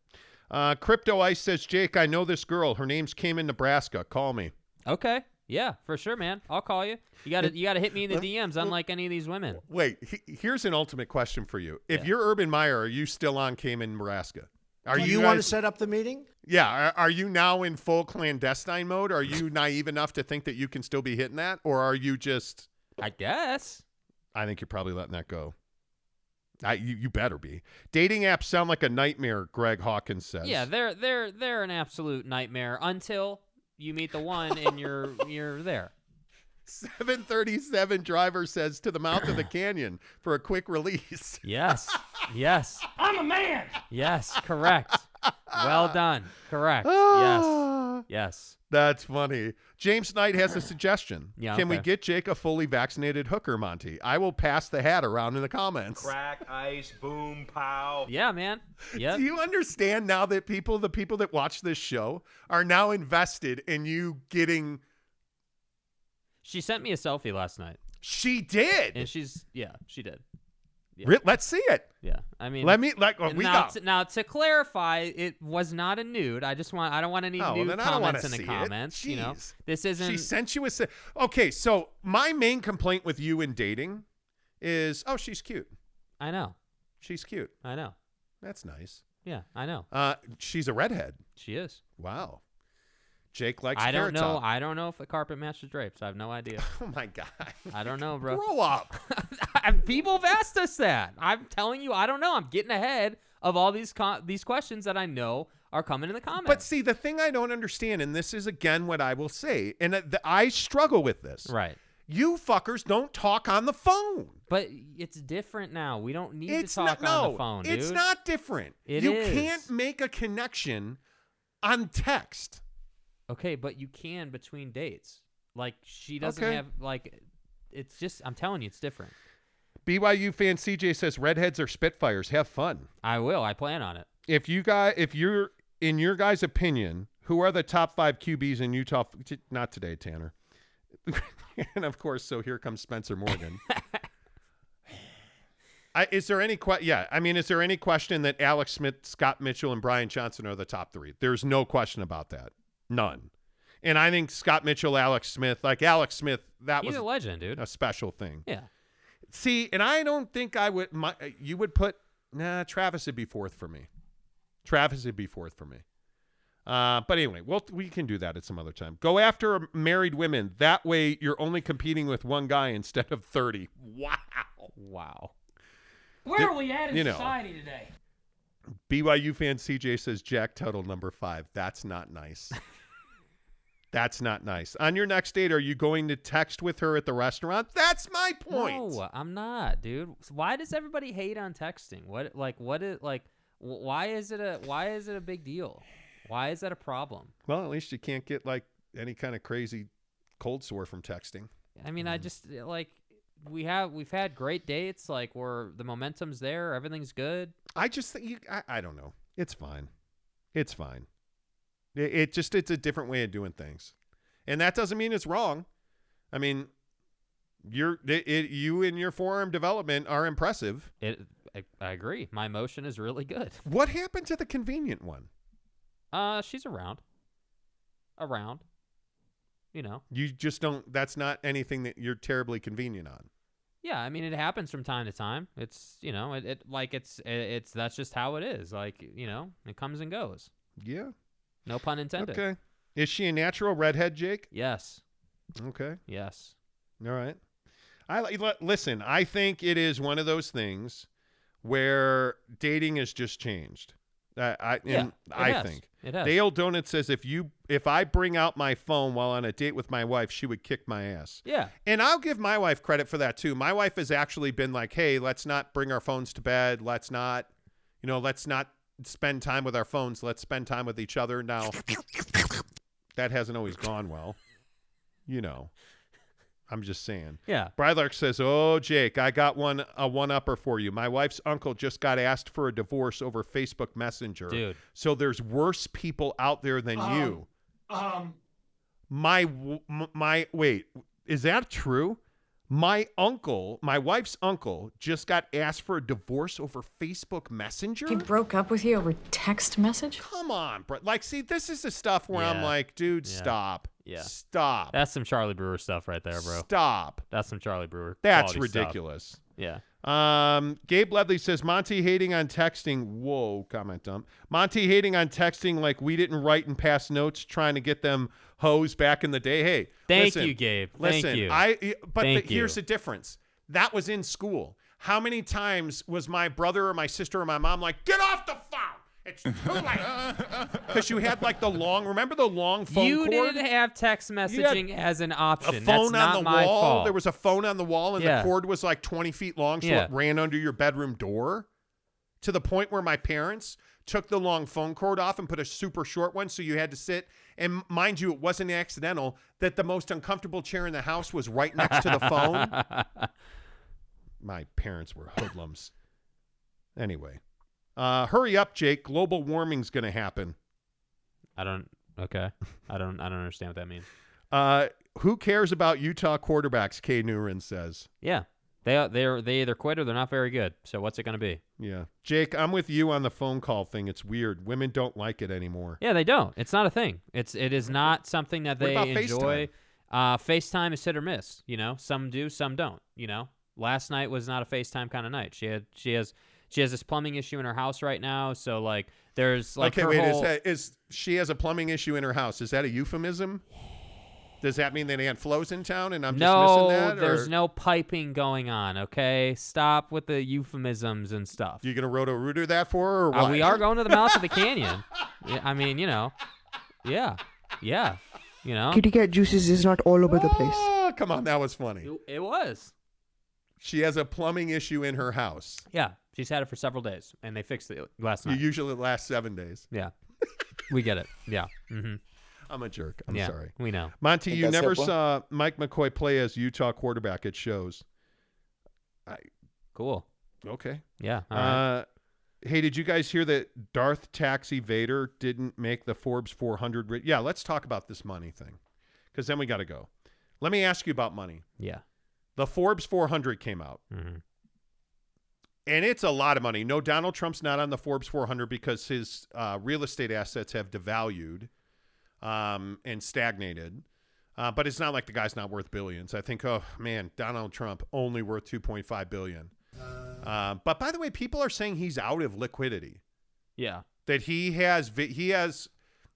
Uh, Crypto Ice says, Jake, I know this girl. Her name's Cayman Nebraska. Call me. Okay. Yeah, for sure, man. I'll call you. You gotta, you gotta hit me in the D Ms, unlike any of these women. Wait, he, here's an ultimate question for you. If yeah. you're Urban Meyer, are you still on Cayman, Nebraska? Are Do you, you guys, want to set up the meeting? Yeah. Are, are you now in full clandestine mode? Are you naive enough to think that you can still be hitting that? Or are you just... I guess. I think you're probably letting that go. I, you, you better be. Dating apps sound like a nightmare, Greg Hawkins says. Yeah, they're they're they're an absolute nightmare until... you meet the one and you're you're there. seven thirty-seven driver says to the mouth of the canyon for a quick release. Yes. Yes. I'm a man. Yes, correct. Well done. Correct. Yes. Yes. That's funny. James Knight has a suggestion. Yeah, Can okay. we get Jake a fully vaccinated hooker, Monty? I will pass the hat around in the comments. Crack, ice, boom, pow. Yeah, man. Yep. Do you understand now that people, the people that watch this show, are now invested in you getting... She sent me a selfie last night. She did? And she's... Yeah, she did. Yeah. Let's see it. Yeah, I mean, let me like well, we now, to, now to clarify, it was not a nude. I just want I don't want any oh, nude well, comments in the comments. You know, this isn't. She sent you a. Se- okay, so my main complaint with you in dating is, oh, she's cute. I know. She's cute. I know. That's nice. Yeah, I know. Uh, she's a redhead. She is. Wow. Jake likes I don't know. Top. I don't know if the carpet matches drapes. I have no idea. Oh, my God. I don't know, bro. Grow up. People have asked us that. I'm telling you, I don't know. I'm getting ahead of all these com- these questions that I know are coming in the comments. But see, the thing I don't understand, and this is, again, what I will say, and uh, the, I struggle with this. Right. You fuckers don't talk on the phone. But it's different now. We don't need it's to talk not, no, on the phone, dude. It's not different. It you is. Can't make a connection on text. Okay, but you can between dates. Like, she doesn't okay. have, like, it's just, I'm telling you, it's different. B Y U fan C J says, redheads are spitfires. Have fun. I will. I plan on it. If you guys, if you're, in your guys' opinion, who are the top five Q Bs in Utah? T- not today, Tanner. And, of course, so here comes Spencer Morgan. I, is there any que- yeah, I mean, is there any question that Alex Smith, Scott Mitchell, and Brian Johnson are the top three? There's no question about that. None. And I think Scott Mitchell, Alex Smith, like Alex Smith, that He's was a legend, dude. A special thing. Yeah. See, and I don't think I would, my, you would put, nah, Travis would be fourth for me. Travis would be fourth for me. Uh, but anyway, well, we can do that at some other time. Go after married women. That way you're only competing with one guy instead of thirty. Wow. Wow. Where are we at in society today? B Y U fan C J says Jack Tuttle number five. That's not nice. That's not nice. On your next date, are you going to text with her at the restaurant? That's my point. No, I'm not, dude. Why does everybody hate on texting? What, like, what is, like, why is it a, why is it a big deal? Why is that a problem? Well, at least you can't get, like, any kind of crazy cold sore from texting. I mean, mm. I just, like, we have, we've had great dates. Like, we're, the momentum's there. Everything's good. I just think you, I, I don't know. It's fine. It's fine. It, it just, it's a different way of doing things. And that doesn't mean it's wrong. I mean, you're, it, it, you and your forearm development are impressive. It, I, I agree. My motion is really good. What happened to the convenient one? Uh, she's around. Around. You know. You just don't, that's not anything that you're terribly convenient on. Yeah, I mean, it happens from time to time. It's, you know, it, it like it's, it, it's, that's just how it is. Like, you know, it comes and goes. Yeah. No pun intended. Okay. Is she a natural redhead, Jake? Yes. Okay. Yes. All right. I, listen, I think it is one of those things where dating has just changed. I, I, yeah, and I has. think it has. Dale Donut says, if you, if I bring out my phone while on a date with my wife, she would kick my ass. Yeah. And I'll give my wife credit for that too. My wife has actually been like, hey, let's not bring our phones to bed. Let's not, you know, let's not spend time with our phones. Let's spend time with each other. Now that hasn't always gone well, you know, I'm just saying. Yeah. Brylark says, oh, Jake, I got one a one-upper for you. My wife's uncle just got asked for a divorce over Facebook Messenger. Dude. So there's worse people out there than um, you. Um. My, my, wait, is that true? My uncle, my wife's uncle, just got asked for a divorce over Facebook Messenger? He broke up with you over text message? Come on, bro. Like, see, this is the stuff where yeah. I'm like, dude, yeah. stop. Yeah. Stop. That's some Charlie Brewer stuff right there, bro. Stop. That's some Charlie Brewer. That's ridiculous. Stuff. Yeah. Um, Gabe Ledley says, Monty hating on texting. Whoa, comment dump. Monty hating on texting like we didn't write and pass notes trying to get them hoes back in the day. Hey, thank listen, you, Gabe. Listen, thank you. I, but thank the, you. Here's the difference. That was in school. How many times was my brother or my sister or my mom like, get off the phone? It's too late. Because you had like the long, remember the long phone you cord? You didn't have text messaging as an option. A phone That's on not the my wall. Fault. There was a phone on the wall and yeah. the cord was like twenty feet long. So yeah. it ran under your bedroom door to the point where my parents took the long phone cord off and put a super short one. So you had to sit. And mind you, it wasn't accidental that the most uncomfortable chair in the house was right next to the phone. My parents were hoodlums. Anyway. Uh, hurry up, Jake. Global warming's going to happen. I don't. Okay. I don't I don't understand what that means. Uh, who cares about Utah quarterbacks? Kay Newren says. Yeah, they they they either quit or they're not very good. So what's it going to be? Yeah. Jake, I'm with you on the phone call thing. It's weird. Women don't like it anymore. Yeah, they don't. It's not a thing. It's it is not something that they enjoy. FaceTime? Uh, FaceTime is hit or miss. You know, some do, some don't. You know, last night was not a FaceTime kind of night. She had she has. She has this plumbing issue in her house right now, so like there's like okay, her wait, whole... is, is she has a plumbing issue in her house? Is that a euphemism? Does that mean that Aunt Flo's in town and I'm just no, missing that? No, there's no piping going on. Okay, stop with the euphemisms and stuff. You're gonna roto-rooter that for her? Or what? Uh, we are going to the mouth of the canyon. I mean, you know, yeah, yeah, you know. Kitty cat juices is not all over oh, the place. Come on, that was funny. It, it was. She has a plumbing issue in her house. Yeah. She's had it for several days, and they fixed it last night. Usually it lasts seven days. Yeah. We get it. Yeah. Mm-hmm. I'm a jerk. I'm yeah, sorry. We know. Monty, you never helpful. saw Mike McCoy play as Utah quarterback at shows. I, cool. Okay. Yeah. All right. Uh, hey, did you guys hear that Darth Taxi Vader didn't make the Forbes four hundred? Re- yeah, let's talk about this money thing, because then we got to go. Let me ask you about money. Yeah. The Forbes four hundred came out. Mm-hmm. And it's a lot of money. No, Donald Trump's not on the Forbes four hundred because his uh, real estate assets have devalued um, and stagnated. Uh, but it's not like the guy's not worth billions. I think, oh, man, Donald Trump only worth two point five billion dollars. Uh, but by the way, people are saying he's out of liquidity. Yeah. That he has, he has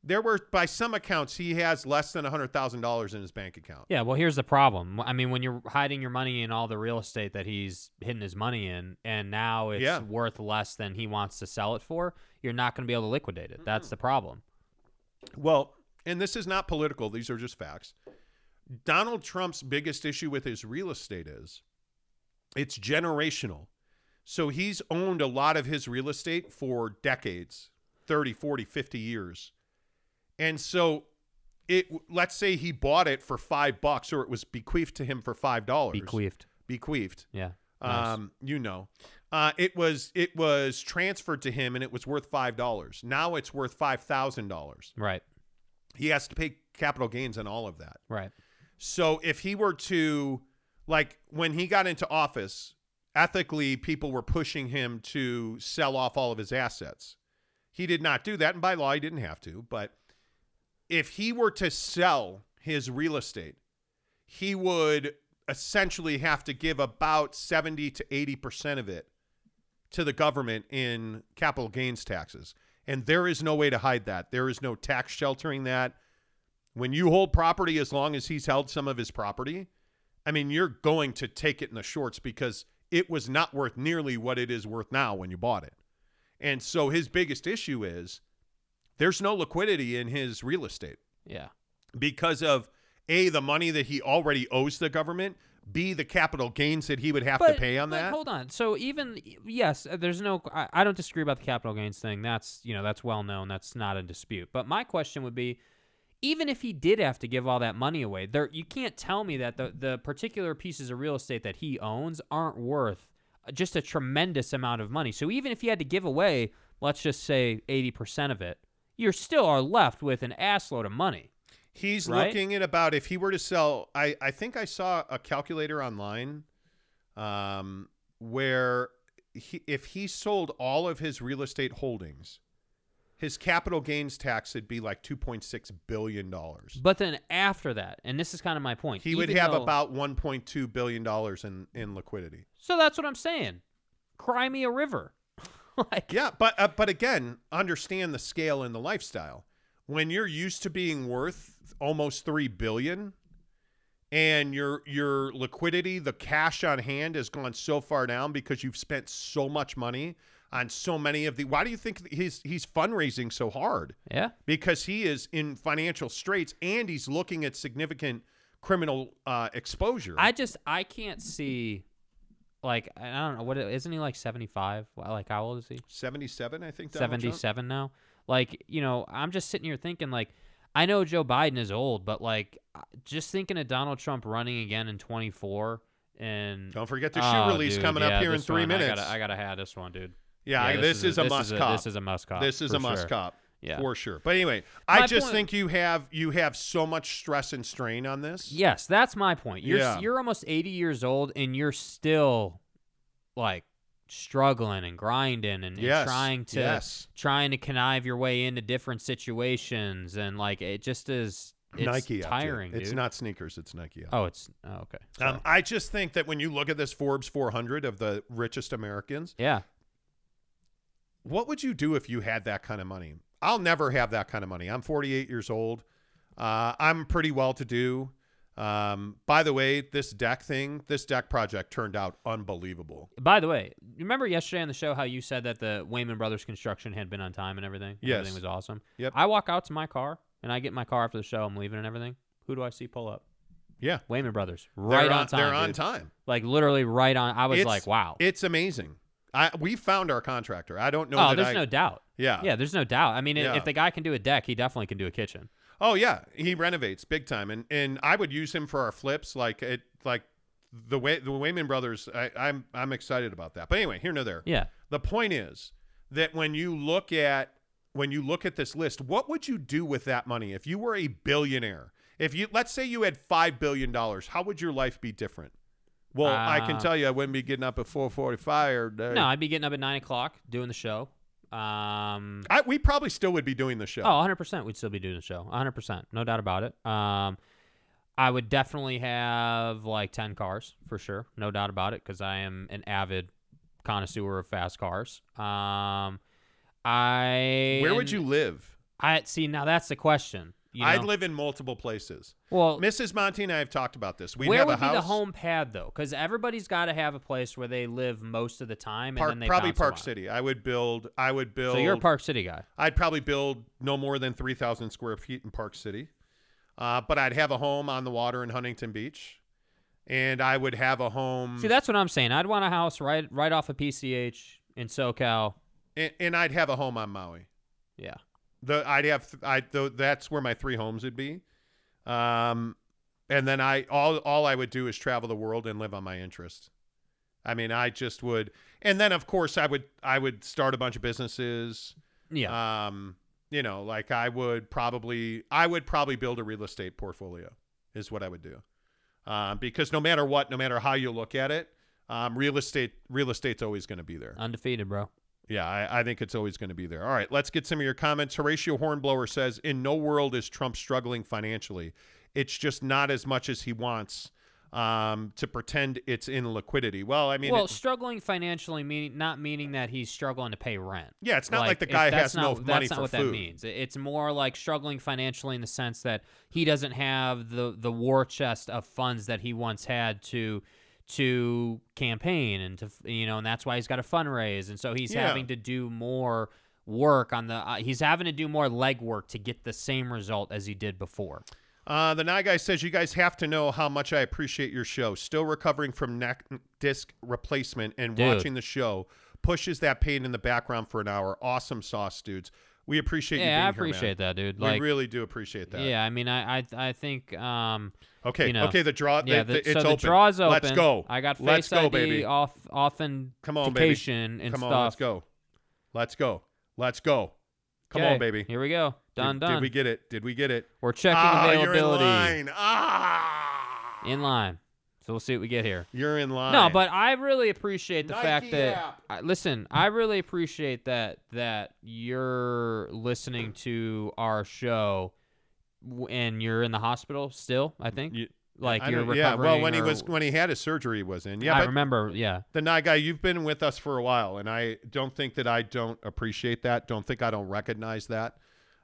There were, by some accounts, he has less than one hundred thousand dollars in his bank account. Yeah, well, here's the problem. I mean, when you're hiding your money in all the real estate that he's hidden his money in, and now it's yeah. worth less than he wants to sell it for, you're not going to be able to liquidate it. Mm-hmm. That's the problem. Well, and this is not political. These are just facts. Donald Trump's biggest issue with his real estate is it's generational. So he's owned a lot of his real estate for decades, thirty, forty, fifty years. And so it let's say he bought it for five bucks or it was bequeathed to him for five dollars. Bequeathed. Bequeathed. Yeah. Um, nice. You know. Uh, it was it was transferred to him and it was worth five dollars. Now it's worth five thousand dollars. Right. He has to pay capital gains on all of that. Right. So if he were to, like, when he got into office, ethically people were pushing him to sell off all of his assets. He did not do that, and by law he didn't have to, but if he were to sell his real estate, he would essentially have to give about seventy to eighty percent of it to the government in capital gains taxes. And there is no way to hide that. There is no tax sheltering that. When you hold property, as long as he's held some of his property, I mean, you're going to take it in the shorts because it was not worth nearly what it is worth now when you bought it. And so his biggest issue is, there's no liquidity in his real estate. Yeah. Because of, A, the money that he already owes the government, B, the capital gains that he would have but, to pay on but that. Hold on. So even, yes, there's no, I, I don't disagree about the capital gains thing. That's, you know, that's well known. That's not in dispute. But my question would be, even if he did have to give all that money away, there, you can't tell me that the, the particular pieces of real estate that he owns aren't worth just a tremendous amount of money. So even if he had to give away, let's just say eighty percent of it, you still are left with an assload of money. He's right? looking at about, if he were to sell, I, I think I saw a calculator online um, where he, if he sold all of his real estate holdings, his capital gains tax would be like two point six billion dollars. But then after that, and this is kind of my point. He would have though, about one point two billion dollars in, in liquidity. So that's what I'm saying. Cry me a river. Like, yeah, but uh, but again, understand the scale and the lifestyle. When you're used to being worth almost three billion, and your your liquidity, the cash on hand, has gone so far down because you've spent so much money on so many of the. Why do you think he's he's fundraising so hard? Yeah, because he is in financial straits and he's looking at significant criminal uh, exposure. I just I can't see. Like, I don't know, what isn't he like seventy-five? Like, how old is he? seventy-seven, I think. Donald seventy-seven Trump. Now. Like, you know, I'm just sitting here thinking, like, I know Joe Biden is old, but, like, just thinking of Donald Trump running again in twenty-four and... Don't forget the shoe oh, release dude, coming yeah, up here in three one, minutes. I got to have this one, dude. Yeah, yeah I, this, this is a, a must-cop. This is a must-cop. This is a must-cop, yeah, for sure. But anyway, my I just point, think you have you have so much stress and strain on this. Yes, that's my point. You're yeah. you're almost eighty years old and you're still like struggling and grinding and, yes. and trying to yes. trying to connive your way into different situations and like it just is it's Nike tiring. It's dude. not sneakers, it's Nike. Oh, it's oh, okay. Um, I just think that when you look at this Forbes four hundred of the richest Americans, yeah. what would you do if you had that kind of money? I'll never have that kind of money. I'm forty-eight years old. Uh, I'm pretty well-to-do. Um, by the way, this deck thing, this deck project turned out unbelievable. By the way, remember yesterday on the show how you said that the Wayman Brothers construction had been on time and everything? And yes. Everything was awesome. Yep. I walk out to my car, and I get in my car after the show. I'm leaving and everything. Who do I see pull up? Yeah. Wayman Brothers. Right they're on, on time. They're on dude. time. Like, literally right on. I was it's, like, wow. It's amazing. I, we found our contractor. I don't know. Oh, that there's I, no doubt. Yeah. Yeah, there's no doubt. I mean, yeah. if the guy can do a deck, he definitely can do a kitchen. Oh, yeah. He renovates big time. And and I would use him for our flips. Like it, like the way the Wayman Brothers, I, I'm, I'm excited about that. But anyway, here, no, there. Yeah. The point is that when you look at when you look at this list, what would you do with that money if you were a billionaire? If you let's say you had five billion dollars, how would your life be different? Well, uh, I can tell you I wouldn't be getting up at four forty-five. Or, uh, no, I'd be getting up at nine o'clock doing the show. Um, I, we probably still would be doing the show. Oh, one hundred percent we'd still be doing the show. one hundred percent. No doubt about it. Um, I would definitely have like ten cars for sure. No doubt about it because I am an avid connoisseur of fast cars. Um, I Where would you live? I see. Now that's the question. You know? I'd live in multiple places. Well, Missus Monty and I have talked about this. We have a house. Where would be the home pad, though? Because everybody's got to have a place where they live most of the time, and Park, then they probably Park City. I would build. I would build. So you're a Park City guy. I'd probably build no more than three thousand square feet in Park City, uh, but I'd have a home on the water in Huntington Beach, and I would have a home. See, that's what I'm saying. I'd want a house right, right off of P C H in SoCal, and, and I'd have a home on Maui. Yeah. The, I'd have, I, the, that's where my three homes would be. Um, and then I, all, all I would do is travel the world and live on my interest. I mean, I just would. And then of course I would, I would start a bunch of businesses. Yeah. Um, you know, like I would probably, I would probably build a real estate portfolio is what I would do. Um, because no matter what, no matter how you look at it, um, real estate, real estate's always going to be there. Undefeated, bro. Yeah, I, I think it's always going to be there. All right, let's get some of your comments. Horatio Hornblower says, in no world is Trump struggling financially. It's just not as much as he wants um, to pretend it's in liquidity. Well, I mean... Well, it, struggling financially, meaning not meaning that he's struggling to pay rent. Yeah, it's not like, like the guy has no money for food. That's not what that means. It's more like struggling financially in the sense that he doesn't have the, the war chest of funds that he once had to... to campaign and to, you know, and that's why he's got to fundraise. And so he's yeah. having to do more work on the, uh, he's having to do more legwork to get the same result as he did before. Uh, the Nye Guy says, you guys have to know how much I appreciate your show. Still recovering from neck disc replacement and dude. watching the show pushes that pain in the background for an hour. Awesome sauce, dudes. We appreciate yeah, you being here, I appreciate here, man. that, dude. Like, we really do appreciate that. Yeah, I mean, I I, I think... Um, okay, you know, okay, the draw, yeah, the, the, it's so open. So the draw's open. Let's go. I got Face go, I D, baby. Off, authentication on, baby. and Come stuff. Come on, let's go. Let's go. Let's go. Come okay. on, baby. Here we go. Done, did, done. Did we get it? Did we get it? We're checking ah, availability. You're in line. Ah! In line. So we'll see what we get here. You're in line. No, but I really appreciate the Nike fact that I, listen, I really appreciate that that you're listening to our show and you're in the hospital still, I think. You, like I you're recovering. Yeah, well when or, he was when he had his surgery he was in. Yeah. I remember, yeah. The Nye Guy, you've been with us for a while and I don't think that I don't appreciate that. Don't think I don't recognize that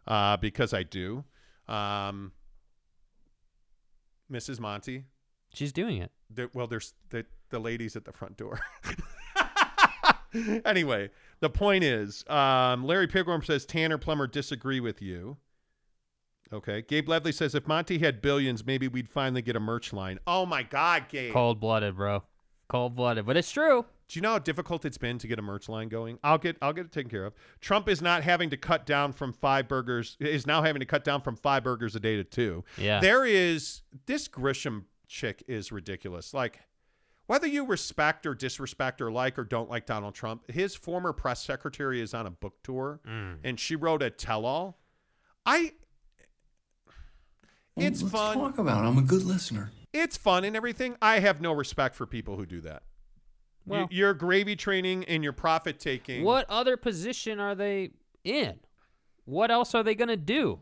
uh, because I do. Um, Missus Monty, she's doing it. There, well, there's the, the ladies at the front door. Anyway, the point is, um, Larry Pigworm says, Tanner Plummer disagree with you. Okay. Gabe Ledley says, if Monty had billions, maybe we'd finally get a merch line. Oh, my God, Gabe. Cold-blooded, bro. Cold-blooded. But it's true. Do you know how difficult it's been to get a merch line going? I'll get I'll get it taken care of. Trump is not having to cut down from five burgers, is now having to cut down from five burgers a day to two. Yeah. There is this Grisham chick is ridiculous. Like, whether you respect or disrespect or like or don't like Donald Trump, his former press secretary is on a book tour mm. and she wrote a tell-all. I it's well, fun talk about it. I'm a good listener. It's fun and everything. I have no respect for people who do that. Well, you, you're gravy training and you're profit taking. What other position are they in? What else are they gonna do?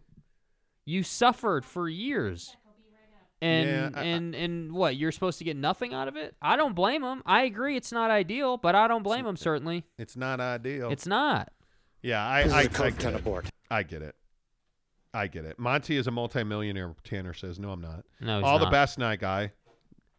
You suffered for years. And yeah, I, and and what, you're supposed to get nothing out of it? I don't blame him. I agree it's not ideal, but I don't blame him certainly. It's not ideal. It's not. Yeah, I I, I, I kind of bored. I get it. I get it. Monty is a multimillionaire. Tanner says, "No, I'm not." No, he's all not. The best night guy.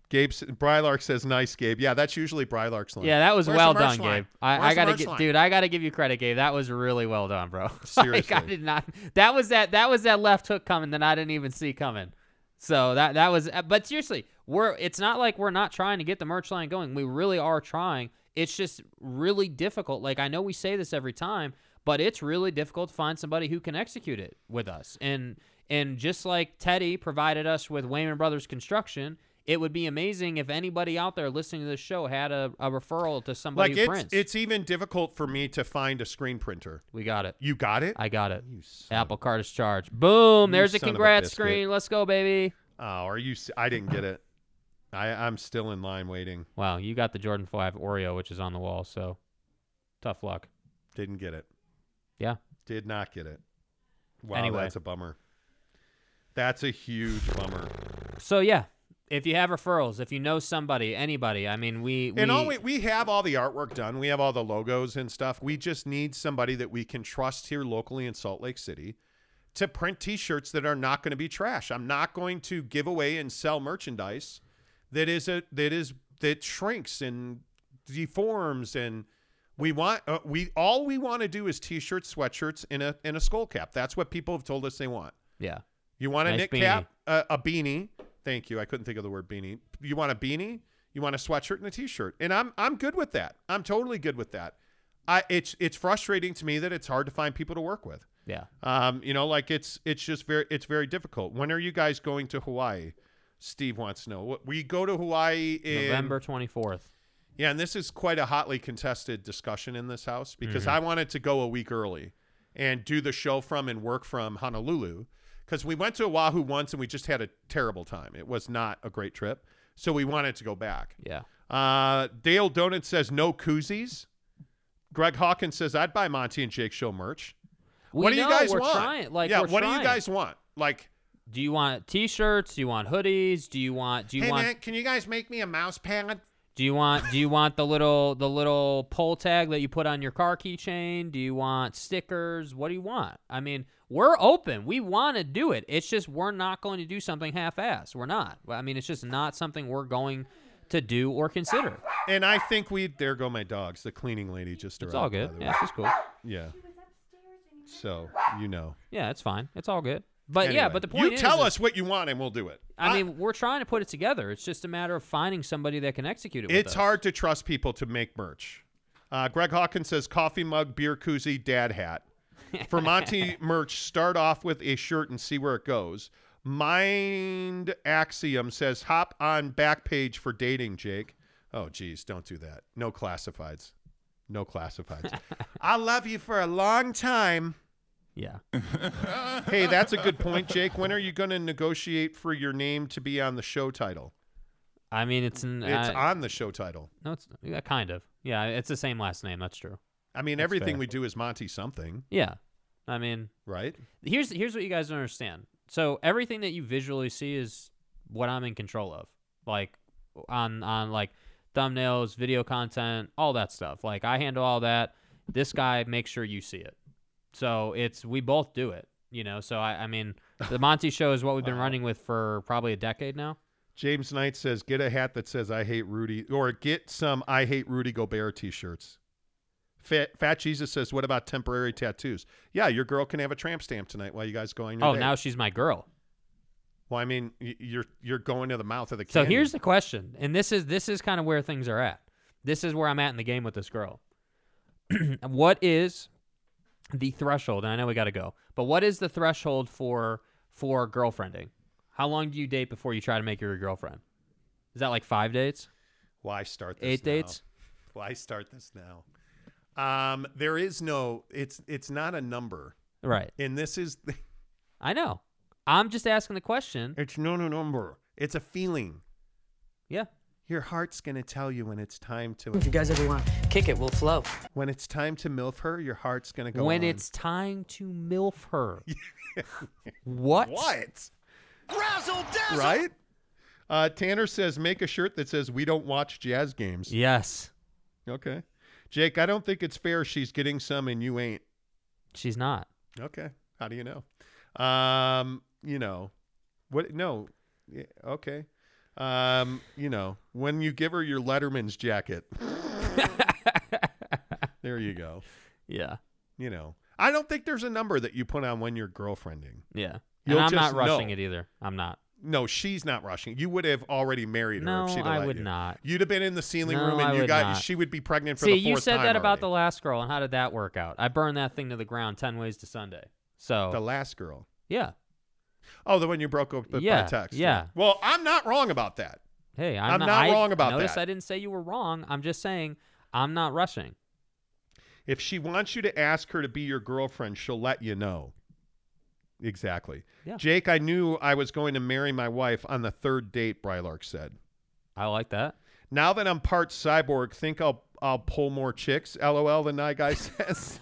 Gabe Brylark says, "Nice, Gabe." Yeah, that's usually Brylark's line. Yeah, that was Where's well done, line? Gabe. I, I gotta get, line? dude. I gotta give you credit, Gabe. That was really well done, bro. Seriously, like, I did not. That was that. That was that left hook coming that I didn't even see coming. So that that was, but seriously, we're it's not like we're not trying to get the merch line going. We really are trying. It's just really difficult. Like, I know we say this every time, but it's really difficult to find somebody who can execute it with us. And and just like Teddy provided us with Wayman Brothers Construction, it would be amazing if anybody out there listening to this show had a, a referral to somebody like who prints. It's even difficult for me to find a screen printer. We got it. You got it? I got it. You Apple Card is charged. Boom. You There's a congrats a screen. Let's go, baby. Oh, are you? I didn't get it. I, I'm still in line waiting. Wow. You got the Jordan five Oreo, which is on the wall. So tough luck. Didn't get it. Yeah. Did not get it. Wow. Anyway. That's a bummer. That's a huge bummer. So, yeah. If you have referrals, if you know somebody, anybody, I mean, we... we... And all we, we have all the artwork done. We have all the logos and stuff. We just need somebody that we can trust here locally in Salt Lake City to print T-shirts that are not going to be trash. I'm not going to give away and sell merchandise that is a that is that shrinks and deforms. And we want uh, we all we want to do is T-shirts, sweatshirts, and a and a skull cap. That's what people have told us they want. Yeah. You want a nice knit beanie. cap, a, a beanie. Thank you. I couldn't think of the word beanie. You want a beanie? You want a sweatshirt and a T-shirt? And I'm I'm good with that. I'm totally good with that. I it's it's frustrating to me that it's hard to find people to work with. Yeah. Um, you know, like it's it's just very it's very difficult. When are you guys going to Hawaii? Steve wants to know. We go to Hawaii in November twenty-fourth. Yeah, and this is quite a hotly contested discussion in this house because mm-hmm. I wanted to go a week early and do the show from and work from Honolulu. Because we went to Oahu once and we just had a terrible time. It was not a great trip. So we wanted to go back. Yeah. Uh, Dale Donut says no koozies. Greg Hawkins says, I'd buy Monty and Jake show merch. We what do know, you guys we're want? Trying, like, yeah, we're what trying. do you guys want? Like, do you want T-shirts? Do you want hoodies? Do you want? Do you hey want? Man, can you guys make me a mouse pad? Do you want? Do you want the little the little pull tag that you put on your car keychain? Do you want stickers? What do you want? I mean, we're open. We want to do it. It's just we're not going to do something half-assed. We're not. I mean, it's just not something we're going to do or consider. And I think we. There go my dogs. The cleaning lady just arrived. It's all good. Yeah, she's cool. Yeah. So you know. Yeah, it's fine. It's all good. But anyway, yeah, but the point you is, you tell us what you want and we'll do it. I, I mean, we're trying to put it together. It's just a matter of finding somebody that can execute it. With it's us. hard to trust people to make merch. Uh, Greg Hawkins says coffee mug, beer koozie, dad hat. For Monty merch, start off with a shirt and see where it goes. Mind Axiom says hop on Backpage for dating, Jake. Oh, geez, don't do that. No classifieds. No classifieds. I'll love you for a long time. Yeah. Hey, that's a good point, Jake. When are you going to negotiate for your name to be on the show title? I mean, it's an, it's uh, on the show title. No, it's yeah, kind of. Yeah, it's the same last name. That's true. I mean, that's everything fair. We do is Monty something. Yeah. I mean, right. Here's here's what you guys don't understand. So everything that you visually see is what I'm in control of, like on on like thumbnails, video content, all that stuff. Like I handle all that. This guy makes sure you see it. So it's, we both do it, you know? So I, I mean, the Monty show is what we've been wow. running with for probably a decade now. James Knight says, get a hat that says, I hate Rudy, or get some, I hate Rudy Gobert t-shirts. Fat, Fat Jesus says, what about temporary tattoos? Yeah. Your girl can have a tramp stamp tonight while you guys go on your Oh, date. Now she's my girl. Well, I mean, you're, you're going to the mouth of the canyon. So here's the question. And this is, this is kind of where things are at. This is where I'm at in the game with this girl. What is the threshold, and I know we got to go, but what is the threshold for for girlfriending? How long do you date before you try to make her your girlfriend? Is that like five dates? Why start this Eight now? dates? Why start this now? Um, there is no, it's it's not a number. Right. And this is... The, I know. I'm just asking the question. It's not a number. It's a feeling. Yeah. Your heart's going to tell you when it's time to... If you guys ever want to kick it, we'll flow. When it's time to MILF her, your heart's going to go When on. It's time to MILF her. What? What? Razzle dazzle! Right? Uh, Tanner says, make a shirt that says, we don't watch Jazz games. Yes. Okay. Jake, I don't think it's fair she's getting some and you ain't. She's not. Okay. How do you know? Um, you know. What? No. Yeah, okay. Um, you know, when you give her your Letterman's jacket, there you go. Yeah. You know, I don't think there's a number that you put on when you're girlfriending. Yeah. And I'm not rushing know. it either. I'm not. No, she's not rushing. You would have already married her. No, if she'd I would you. not. You'd have been in the ceiling no, room and I you got, not. she would be pregnant for See, the fourth time. See, you said that already. About the last girl. And how did that work out? I burned that thing to the ground ten ways to Sunday. So the last girl. Yeah. Oh, the one you broke up with yeah, by text. Yeah. Well, I'm not wrong about that. Hey, I'm, I'm not, not I, wrong about notice that. Notice I didn't say you were wrong. I'm just saying I'm not rushing. If she wants you to ask her to be your girlfriend, she'll let you know. Exactly. Yeah. Jake, I knew I was going to marry my wife on the third date, Brylark said. I like that. Now that I'm part cyborg, think I'll I'll pull more chicks. LOL, the Nye Guy says.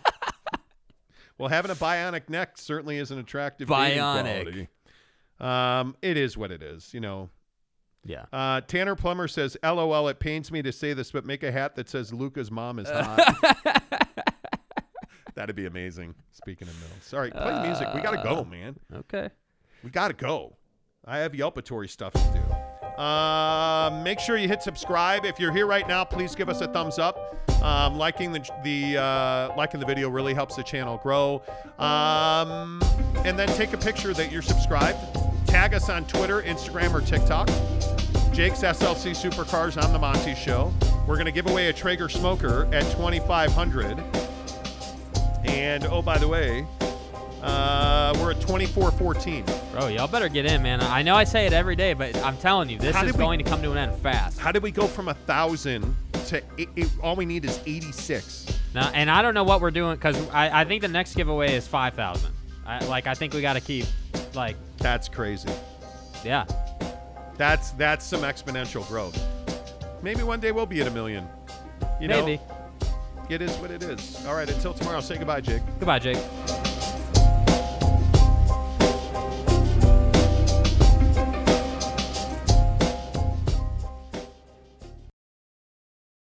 Well, having a bionic neck certainly is an attractive bionic. Um, it is what it is, you know. Yeah. Uh, Tanner Plummer says, LOL, it pains me to say this, but make a hat that says Luca's mom is hot. That'd be amazing. Speaking of middle. Sorry, play uh, music. We got to go, man. Okay. We got to go. I have Yelpatory stuff to do. Uh, make sure you hit subscribe. If you're here right now, please give us a thumbs up. Um, liking the, the uh, liking the video really helps the channel grow. Um, and then take a picture that you're subscribed. Tag us on Twitter, Instagram, or TikTok. Jake's S L C Supercars on the Monty Show. We're going to give away a Traeger smoker at twenty-five hundred. And, oh, by the way, uh, we're at twenty-four fourteen. Bro, y'all better get in, man. I know I say it every day, but I'm telling you, this is going to come to an end fast. How did we go from one thousand to it, it, all we need is eighty-six? Now, and I don't know what we're doing because I, I think the next giveaway is five thousand. I, like, I think we got to keep, like. That's crazy. Yeah. That's that's some exponential growth. Maybe one day we'll be at a million. You Maybe. know, it is what it is. All right, until tomorrow, say goodbye, Jake. Goodbye, Jake.